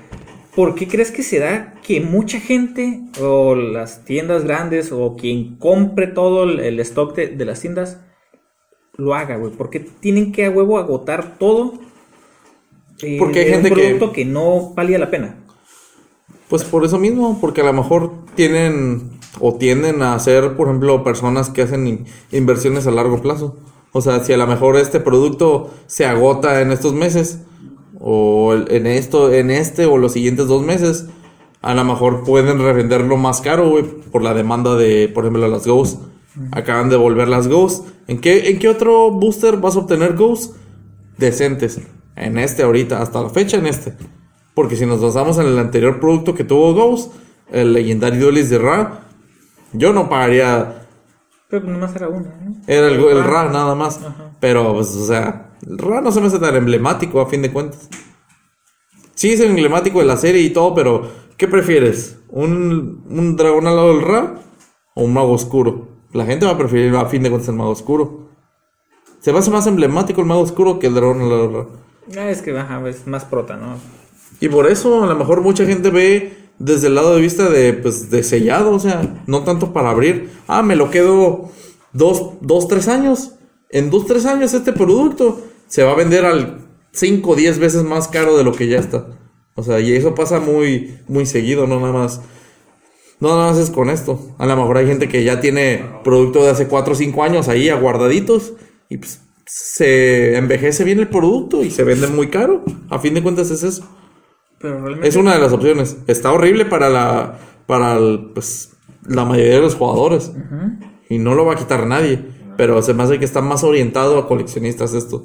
¿Por qué crees que se da que mucha gente o las tiendas grandes o quien compre todo el stock de las tiendas lo haga, güey? ¿Por qué tienen que a huevo agotar todo? Porque hay gente que no valía la pena. Pues por eso mismo, porque a lo mejor tienen o tienden a ser, por ejemplo, personas que hacen inversiones a largo plazo. O sea, si a lo mejor este producto se agota en estos meses o en este o los siguientes 2 meses, a lo mejor pueden revenderlo más caro, güey, por la demanda de, por ejemplo, las Ghosts. Acaban de volver las Ghosts. ¿En qué otro booster vas a obtener Ghosts decentes? En este ahorita, hasta la fecha en este. Porque si nos basamos en el anterior producto que tuvo Ghost, el legendario Iblis de Ra, yo no pagaría. Pero nomás era uno, ¿eh? Era el Ra nada más. Ajá. Pero, pues, o sea, el Ra no se me hace tan emblemático a fin de cuentas. Sí es el emblemático de la serie y todo, pero ¿qué prefieres? ¿Un dragón al lado del Ra o un mago oscuro? La gente va a preferir a fin de cuentas el mago oscuro. Se me hace más emblemático el mago oscuro que el dragón al lado del Ra. No, es que ajá, es más prota, ¿no? Y por eso a lo mejor mucha gente ve desde el lado de vista de, pues, de sellado, o sea, no tanto para abrir. Ah, me lo quedo 2, 3 años. En 2, 3 años este producto se va a vender al 5 o 10 veces más caro de lo que ya está. O sea, y eso pasa muy, muy seguido, no nada más. No nada más es con esto. A lo mejor hay gente que ya tiene producto de hace 4 o 5 años ahí aguardaditos y pues se envejece bien el producto y se vende muy caro. A fin de cuentas es eso. Pero es una de las opciones. Está horrible para la mayoría de los jugadores. Uh-huh. Y no lo va a quitar nadie. Pero se me hace que está más orientado a coleccionistas esto.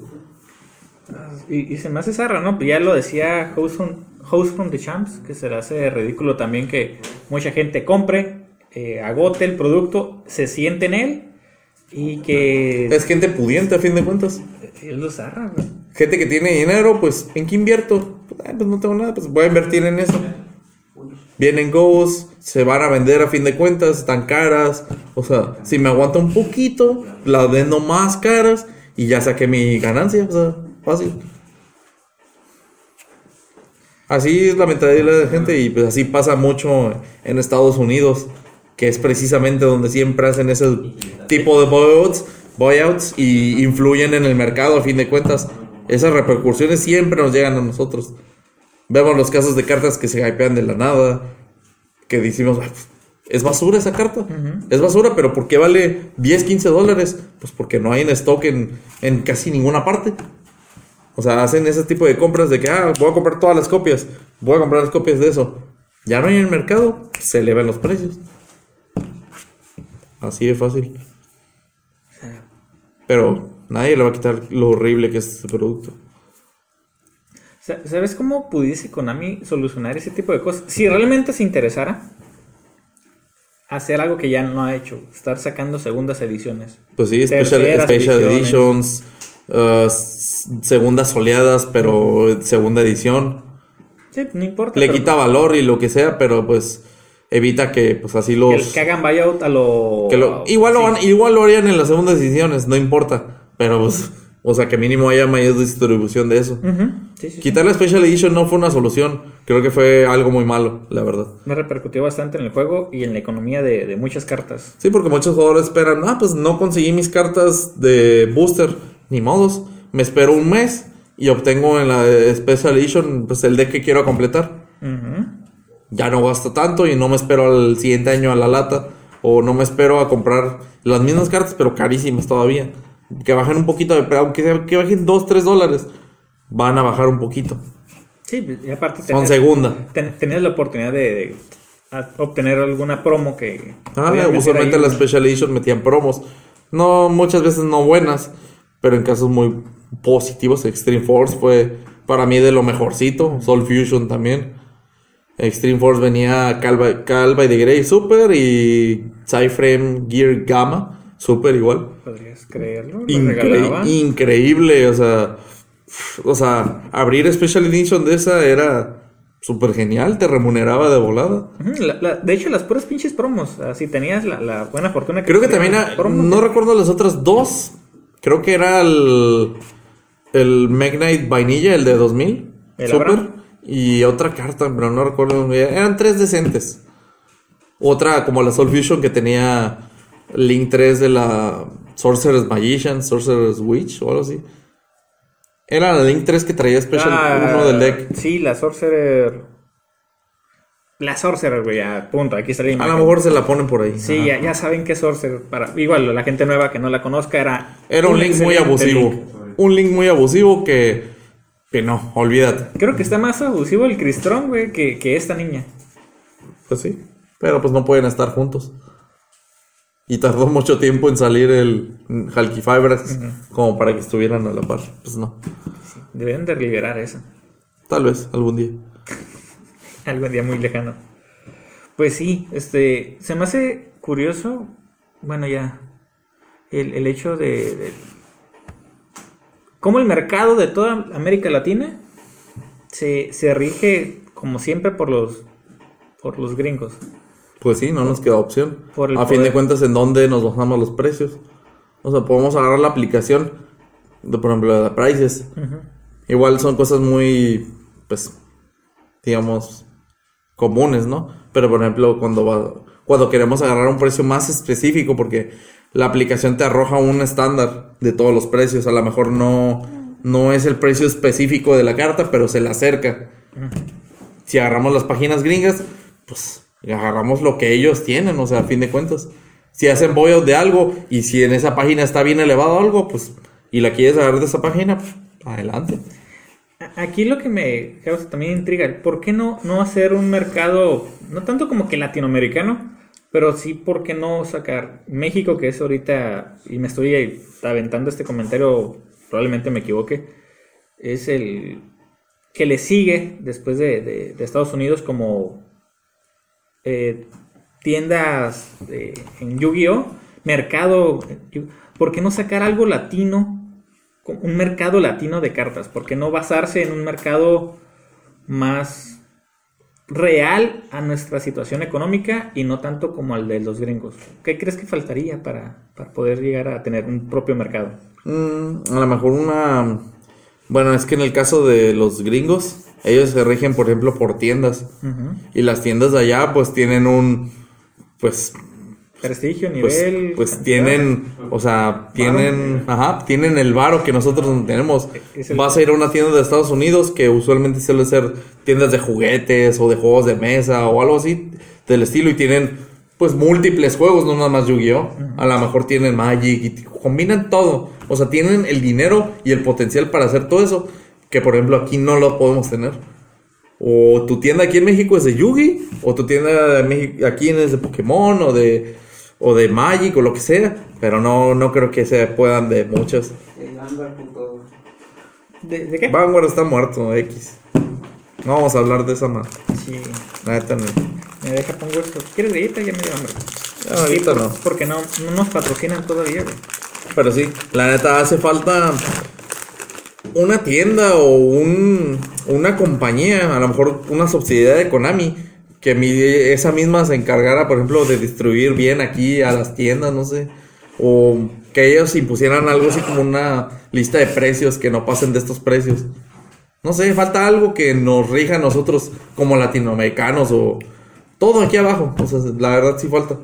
Y se me hace zarra, ¿no? Ya lo decía House from the Champs, que se le hace ridículo también que mucha gente compre, agote el producto, se siente en él y que... Es gente pudiente a fin de cuentas. Es lo zarra, güey. Gente que tiene dinero, pues, ¿en qué invierto? Pues no tengo nada, pues voy a invertir en eso. Vienen Ghosts, se van a vender a fin de cuentas, están caras. O sea, si me aguanta un poquito, las vendo más caras y ya saqué mi ganancia, o sea, fácil. Así es la mentalidad de la gente y pues así pasa mucho en Estados Unidos, que es precisamente donde siempre hacen ese tipo de buyouts y influyen en el mercado a fin de cuentas. Esas repercusiones siempre nos llegan a nosotros. Vemos los casos de cartas que se hypean de la nada, que decimos, es basura esa carta. Uh-huh. Es basura, pero ¿por qué vale $10, $15? Pues porque no hay en stock en casi ninguna parte. O sea, hacen ese tipo de compras de que, voy a comprar todas las copias. Voy a comprar las copias de eso. Ya no hay en el mercado, se elevan los precios. Así de fácil. Pero... nadie le va a quitar lo horrible que es este producto. ¿Sabes cómo pudiese Konami solucionar ese tipo de cosas? Si realmente se interesara, hacer algo que ya no ha hecho. Estar sacando segundas ediciones. Pues sí, special editions, segundas oleadas, pero segunda edición. Sí, no importa. Le quita valor y lo que sea, pero pues... evita que pues así los... que hagan buyout a lo... Igual lo harían en las segundas ediciones, no importa. Pero pues, o sea, que mínimo haya mayor distribución de eso. Uh-huh. Sí, quitar la Special Edition no fue una solución. Creo que fue algo muy malo, la verdad. Me repercutió bastante en el juego y en la economía de muchas cartas. Sí, porque muchos jugadores esperan, pues no conseguí mis cartas de booster, ni modos. Me espero un mes y obtengo en la Special Edition pues el deck que quiero completar. Uh-huh. Ya no gasto tanto y no me espero al siguiente año a la lata. O no me espero a comprar las mismas cartas, pero carísimas todavía. Que bajen un poquito, aunque bajen $2, $3. Van a bajar un poquito. Sí, y aparte... Son segunda. Tenías la oportunidad de obtener alguna promo que... Ah, usualmente en la Special Edition metían promos. No, muchas veces no buenas, pero en casos muy positivos. Extreme Force fue para mí de lo mejorcito. Soul Fusion también. Extreme Force venía Calva y The Grey Super y Cyframe Gear Gamma Super igual. ¿Podrías creerlo? Increíble, o sea, abrir Special Edition de esa era súper genial, te remuneraba de volada. De hecho, las puras pinches promos, así tenías la buena fortuna. Creo que también, no recuerdo las otras dos, creo que era el Magnite Vainilla, el de 2000, ¿el Super, Abraham? Y otra carta, pero no recuerdo. Eran tres decentes. Otra, como la Soul Fusion, que tenía Link 3 de la Sorcerer's Magician, Sorcerer's Witch o algo así. Era la Link 3 que traía Special 1 del deck. Sí, la Sorcerer. La Sorcerer, güey, a punto. Aquí está la imagen. A lo mejor se la ponen por ahí. Sí, ya saben que Sorcerer. Igual, la gente nueva que no la conozca era un Link muy abusivo. Un Link muy abusivo que no, olvídate. Creo que está más abusivo el Cristrón, güey, que esta niña. Pues sí, pero pues no pueden estar juntos. Y tardó mucho tiempo en salir el Halquifibras como para que estuvieran a la par. Pues no. Sí, deberían de liberar eso. Tal vez, algún día. Algún día muy lejano. Pues sí, se me hace curioso, bueno, ya, el hecho de cómo el mercado de toda América Latina se rige, como siempre, por los gringos. Pues sí, no nos queda opción. A fin de cuentas, ¿en dónde nos bajamos los precios? O sea, podemos agarrar la aplicación de, por ejemplo, la Prices. Igual son cosas muy, pues, digamos, comunes, ¿no? Pero, por ejemplo, cuando queremos agarrar un precio más específico, porque la aplicación te arroja un estándar de todos los precios. A lo mejor no es el precio específico de la carta, pero se le acerca. Si agarramos las páginas gringas, pues... agarramos lo que ellos tienen, o sea, a fin de cuentas. Si hacen boyos de algo y si en esa página está bien elevado algo, pues, y la quieres agarrar de esa página, pues, adelante. Aquí lo que me causa también intriga, ¿por qué no hacer un mercado, no tanto como que latinoamericano, pero sí, por qué no sacar México, que es ahorita, y me estoy aventando este comentario, probablemente me equivoque, es el que le sigue después de Estados Unidos como... tiendas en Yu-Gi-Oh, mercado, ¿por qué no sacar algo latino? Un mercado latino de cartas, ¿por qué no basarse en un mercado más real a nuestra situación económica y no tanto como al de los gringos? ¿Qué crees que faltaría para poder llegar a tener un propio mercado? A lo mejor una... Bueno, es que en el caso de los gringos, ellos se rigen, por ejemplo, por tiendas. Y las tiendas de allá, pues, tienen un... Pues... prestigio, nivel... Pues tienen... O sea, tienen... Tienen el varo que nosotros no tenemos. Vas a ir a una tienda de Estados Unidos, que usualmente suele ser tiendas de juguetes o de juegos de mesa o algo así del estilo. Y tienen, pues, múltiples juegos, no nada más Yu-Gi-Oh. A lo mejor tienen Magic y combinan todo. O sea, tienen el dinero y el potencial para hacer todo eso, que por ejemplo aquí no lo podemos tener. O tu tienda aquí en México es de Yugi, o tu tienda de México aquí es de Pokémon o de Magic o lo que sea, pero no creo que se puedan de muchas. El Vanguard con todo. ¿De qué? Vanguard está muerto, X. No vamos a hablar de esa más. Sí. Neta no. Me deja con gusto. ¿Quieres galleta? Ya me dio hambre. No, ahorita sí, no. Porque no nos patrocinan todavía, güey. Pero sí, la neta hace falta una tienda o una compañía, a lo mejor una subsidiaria de Konami, que esa misma se encargara, por ejemplo, de distribuir bien aquí a las tiendas, no sé. O que ellos impusieran algo así como una lista de precios que no pasen de estos precios. No sé, falta algo que nos rija a nosotros como latinoamericanos o todo aquí abajo. O sea, la verdad sí falta.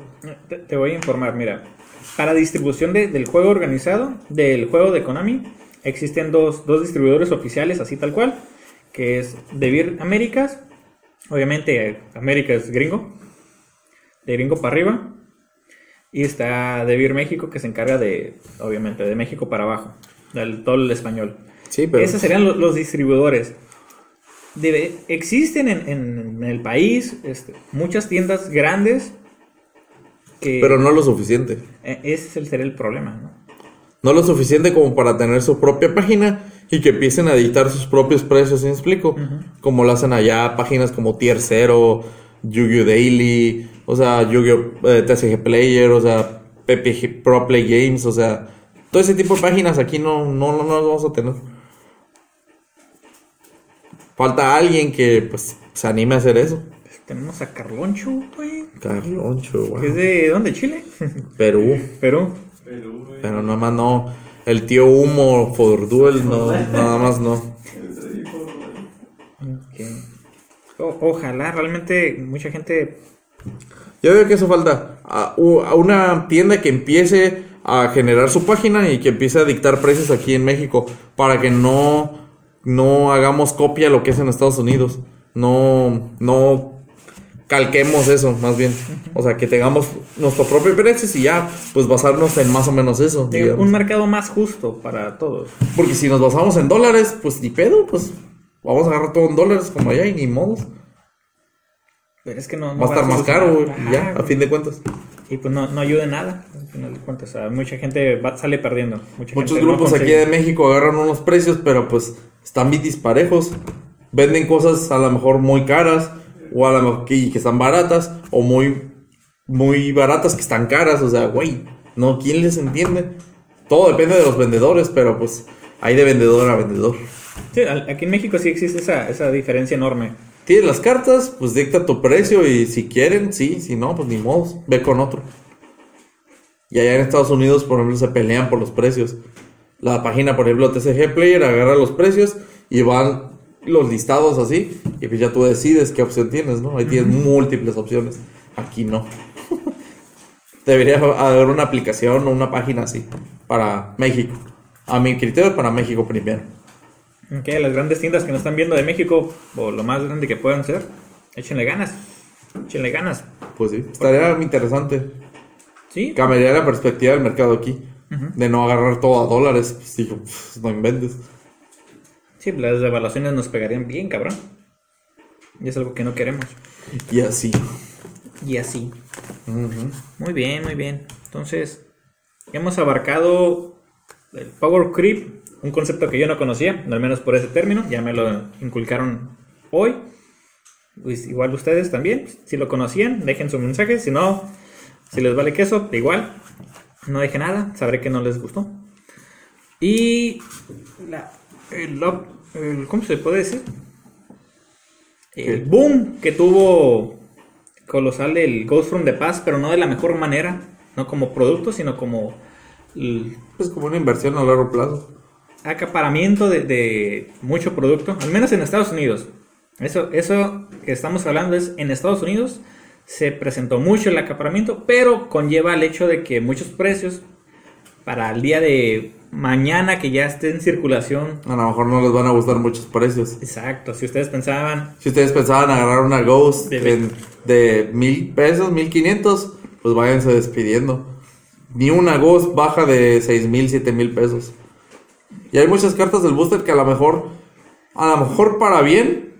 Te voy a informar, mira. Para distribución del juego organizado, del juego de Konami, existen dos distribuidores oficiales, así tal cual, que es DeVir Américas, obviamente América es gringo, de gringo para arriba, y está DeVir México, que se encarga de, obviamente, de México para abajo, todo el español. Sí, pero... Esos serían los distribuidores. existen en el país muchas tiendas grandes que... Pero no lo suficiente. Ese sería el problema, ¿no? No lo suficiente como para tener su propia página y que empiecen a dictar sus propios precios, ¿sí me explico? Uh-huh. Como lo hacen allá, páginas como Tier 0, Yu-Gi-Oh! Daily, o sea, Yu-Gi-Oh! TCG Player, o sea, PPG Pro Play Games, o sea, todo ese tipo de páginas aquí no las vamos a tener. Falta alguien que, pues, se anime a hacer eso. Tenemos a Carloncho, güey. Carloncho, güey. ¿Es de dónde? ¿Chile? Perú. Perú. Pero nada más no. El tío Humo for Duel, no, nada más no. Okay. Ojalá, realmente mucha gente... Yo veo que eso falta. A una tienda que empiece a generar su página y que empiece a dictar precios aquí en México. Para que no hagamos copia a lo que es en Estados Unidos. No calquemos eso, más bien. O sea, que tengamos nuestro propio precio y ya, pues basarnos en más o menos eso. Un mercado más justo para todos. Porque si nos basamos en dólares, pues ni pedo, pues vamos a agarrar todo en dólares como allá y ni modo. Pero es que no va a estar más caro, y ya, a fin de cuentas. Y pues no ayuda en nada, al final de cuentas. O sea, mucha gente sale perdiendo. Muchos grupos aquí de México agarran unos precios, pero pues están bien disparejos. Venden cosas a lo mejor muy caras, o a lo mejor que están baratas, o muy baratas que están caras. O sea, güey, no, ¿quién les entiende? Todo depende de los vendedores, pero pues hay de vendedor a vendedor. Sí, aquí en México sí existe esa diferencia enorme. Tienes las cartas, pues dicta tu precio y si quieren, sí, si no, pues ni modo, ve con otro. Y allá en Estados Unidos, por ejemplo, se pelean por los precios. La página, por ejemplo, TCG Player agarra los precios y van los listados así, y pues ya tú decides qué opción tienes, ¿no? Ahí tienes múltiples opciones. Aquí no. Debería haber una aplicación o una página así para México. A mi criterio, para México primero. Ok, las grandes tiendas que nos están viendo de México, o lo más grande que puedan ser, échenle ganas. Échenle ganas. Pues sí, estaría interesante. Sí. Cambiaría la perspectiva del mercado aquí. De no agarrar todo a dólares. Pues digo, no inventes. Sí, las devaluaciones nos pegarían bien, cabrón. Y es algo que no queremos. Y así. Y así. Muy bien, muy bien. Entonces, hemos abarcado el power creep, un concepto que yo no conocía, al menos por ese término. Ya me lo inculcaron hoy. Pues igual ustedes también. Si lo conocían, dejen su mensaje. Si no, si les vale queso, igual. No dejen nada. Sabré que no les gustó. Y... ¿cómo se puede decir? El boom que tuvo colosal el Ghost from the Past, pero no de la mejor manera, no como producto, sino como... pues como una inversión a largo plazo. Acaparamiento de mucho producto, al menos en Estados Unidos. Eso que estamos hablando es en Estados Unidos se presentó mucho el acaparamiento, pero conlleva el hecho de que muchos precios para el día de... mañana que ya esté en circulación, a lo mejor no les van a gustar muchos precios. Exacto, si ustedes pensaban agarrar una Ghost de 1,000 pesos, 1,500, pues váyanse despidiendo. Ni una Ghost baja de 6,000, 7,000 pesos. Y hay muchas cartas del booster que a lo mejor para bien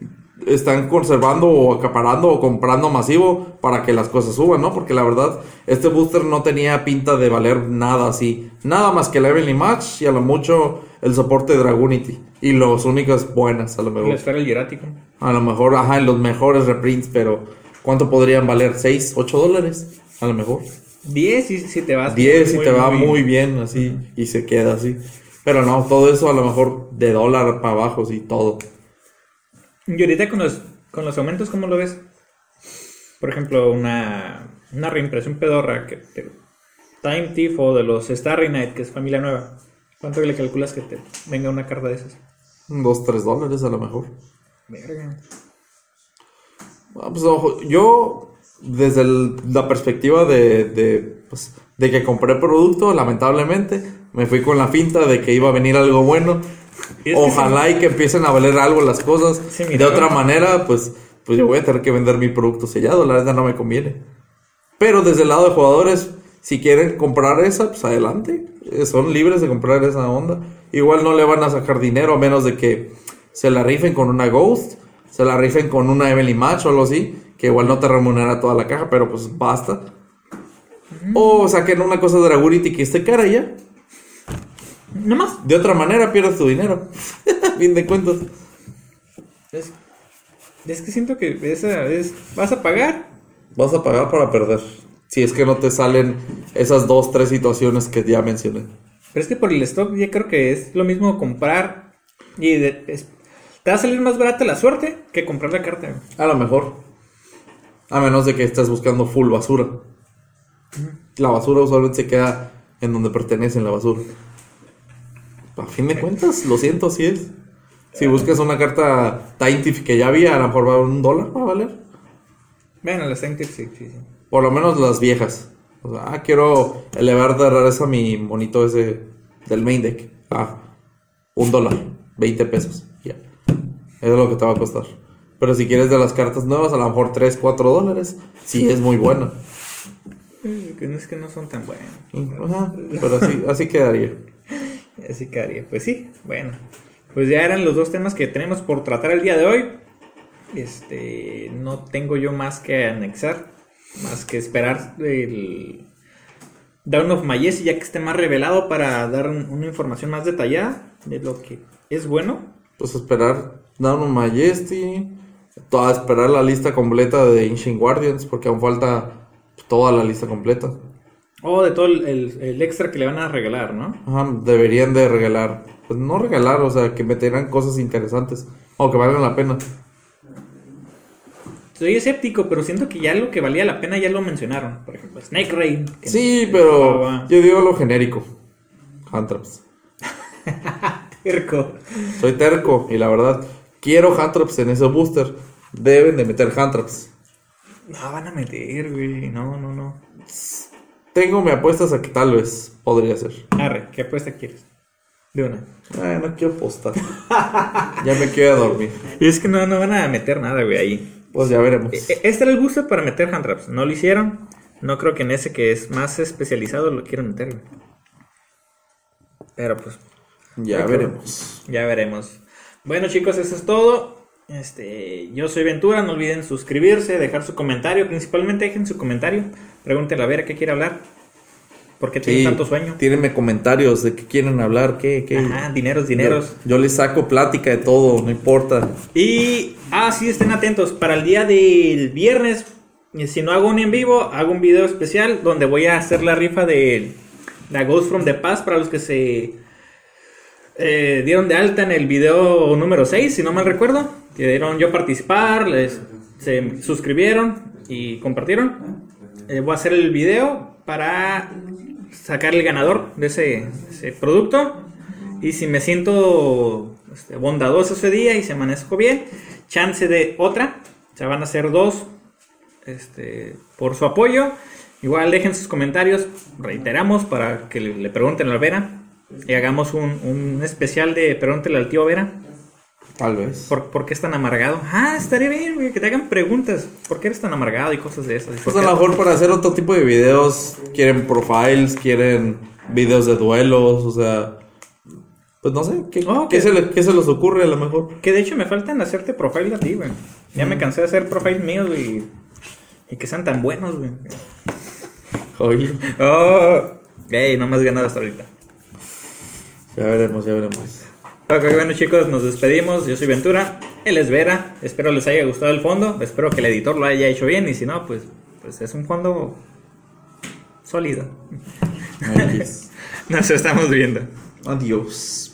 están conservando o acaparando o comprando masivo para que las cosas suban, ¿no? Porque la verdad, este booster no tenía pinta de valer nada así. Nada más que el Evenly Match y a lo mucho el soporte de Dragunity. Y los únicos buenas, a lo mejor. La esfera hierática. A lo mejor, ajá, los mejores reprints, pero ¿cuánto podrían valer? ¿6, 8 dólares? A lo mejor. 10 si te vas. 10 si te va muy bien, así, y se queda así. Pero no, todo eso a lo mejor de dólar para abajo, sí, todo. Y ahorita con los aumentos, ¿cómo lo ves? Por ejemplo, una reimpresión pedorra que Time Thief o de los Starry Night, que es familia nueva. ¿Cuánto le calculas que te venga una carta de esas? 2, 3 dólares a lo mejor. Verga. Ah, pues ojo, yo desde la perspectiva de que compré producto, lamentablemente me fui con la finta de que iba a venir algo bueno. Ojalá y que empiecen a valer algo las cosas. Sí, de otra manera, pues yo voy a tener que vender mi producto sellado. La verdad no me conviene. Pero desde el lado de jugadores, si quieren comprar esa, pues adelante. Son libres de comprar esa onda. Igual no le van a sacar dinero a menos de que se la rifen con una Ghost. se la rifen con una Evelyn Match o algo así, que igual no te remunera toda la caja, pero pues basta. O saquen una cosa de Dragunity que esté cara ya. No más. De otra manera pierdes tu dinero. Fin de cuentas. Es que siento que esa vez vas a pagar. Vas a pagar para perder. Si es que no te salen esas dos, tres situaciones que ya mencioné. Pero es que por el stock ya creo que es lo mismo comprar. Y te va a salir más barata la suerte que comprar la carta. A lo mejor. A menos de que estés buscando full basura. La basura usualmente se queda en donde pertenece, en la basura. A fin de cuentas, lo siento, así es. Si buscas una carta Taintif que ya había, a lo mejor va $1 para valer. Bueno, las Taintif sí, sí. Por lo menos las viejas. O sea, quiero elevar de rareza mi monito ese del main deck. Ah, $1, 20 pesos. Ya. Yeah. Eso es lo que te va a costar. Pero si quieres de las cartas nuevas, a lo mejor $3, $4. Sí, es muy buena. Es que no son tan buenas. Ajá, pero así quedaría. Así quedaría, pues sí, bueno. Pues ya eran los dos temas que tenemos por tratar el día de hoy. No tengo yo más que anexar, más que esperar el Dawn of Majesty, ya que esté más revelado, para dar una información más detallada de lo que es bueno. Pues esperar Dawn of Majesty, toda, esperar la lista completa de Ancient Guardians, porque aún falta toda la lista completa. O de todo el extra que le van a regalar, ¿no? Ajá, deberían de regalar. Pues no regalar, o sea, que meterán cosas interesantes o que valgan la pena. Soy escéptico, pero siento que ya lo que valía la pena ya lo mencionaron. Por ejemplo, Snake Raid. Sí, pero yo digo lo genérico. Handtraps. Terco. Soy terco y la verdad quiero handtraps en ese booster. Deben de meter handtraps. No, van a meter, güey. No. Tengo mi apuestas a que tal vez podría ser. Arre, ¿qué apuesta quieres? De una. Ay, no quiero apostar. Ya me quiero dormir. Y es que no van a meter nada, güey, ahí. Pues ya veremos. Este era el gusto para meter handtraps. No lo hicieron. No creo que en ese que es más especializado lo quieran meter, güey. Pero pues ya veremos. Ya veremos. Bueno, chicos, eso es todo. Yo soy Ventura, no olviden suscribirse, dejar su comentario, principalmente dejen su comentario, pregúntenle a Vera qué quiere hablar, por qué tiene tanto sueño. Tírenme comentarios de qué quieren hablar, qué. Ajá, dineros. Yo les saco plática de todo, no importa. Y sí, estén atentos, para el día del viernes, si no hago un en vivo, hago un video especial donde voy a hacer la rifa de la Ghost from the Past para los que se dieron de alta en el video número 6, si no mal recuerdo. Que dieron yo participar, se suscribieron y compartieron. Voy a hacer el video para sacar el ganador de ese producto. Y si me siento bondadoso ese día y se amanezco bien, chance de otra. Se van a hacer dos por su apoyo. Igual dejen sus comentarios, reiteramos, para que le pregunten a Vera. Y hagamos un especial de pregúntele al tío Vera. Tal vez. ¿Por qué es tan amargado? Estaría bien, güey, que te hagan preguntas. ¿Por qué eres tan amargado y cosas de esas? Pues a lo mejor para hacer otro tipo de videos. Quieren profiles, quieren videos de duelos, o sea... Pues no sé, ¿qué se les ocurre a lo mejor? Que de hecho me faltan hacerte profiles a ti, güey. Ya me cansé de hacer profiles míos, güey. Y que sean tan buenos, güey. Oye. No me has ganado hasta ahorita. Ya veremos. Ok, bueno chicos, nos despedimos, yo soy Ventura, él es Vera, espero les haya gustado el fondo, espero que el editor lo haya hecho bien y si no, pues es un fondo sólido. Nos estamos viendo. Adiós.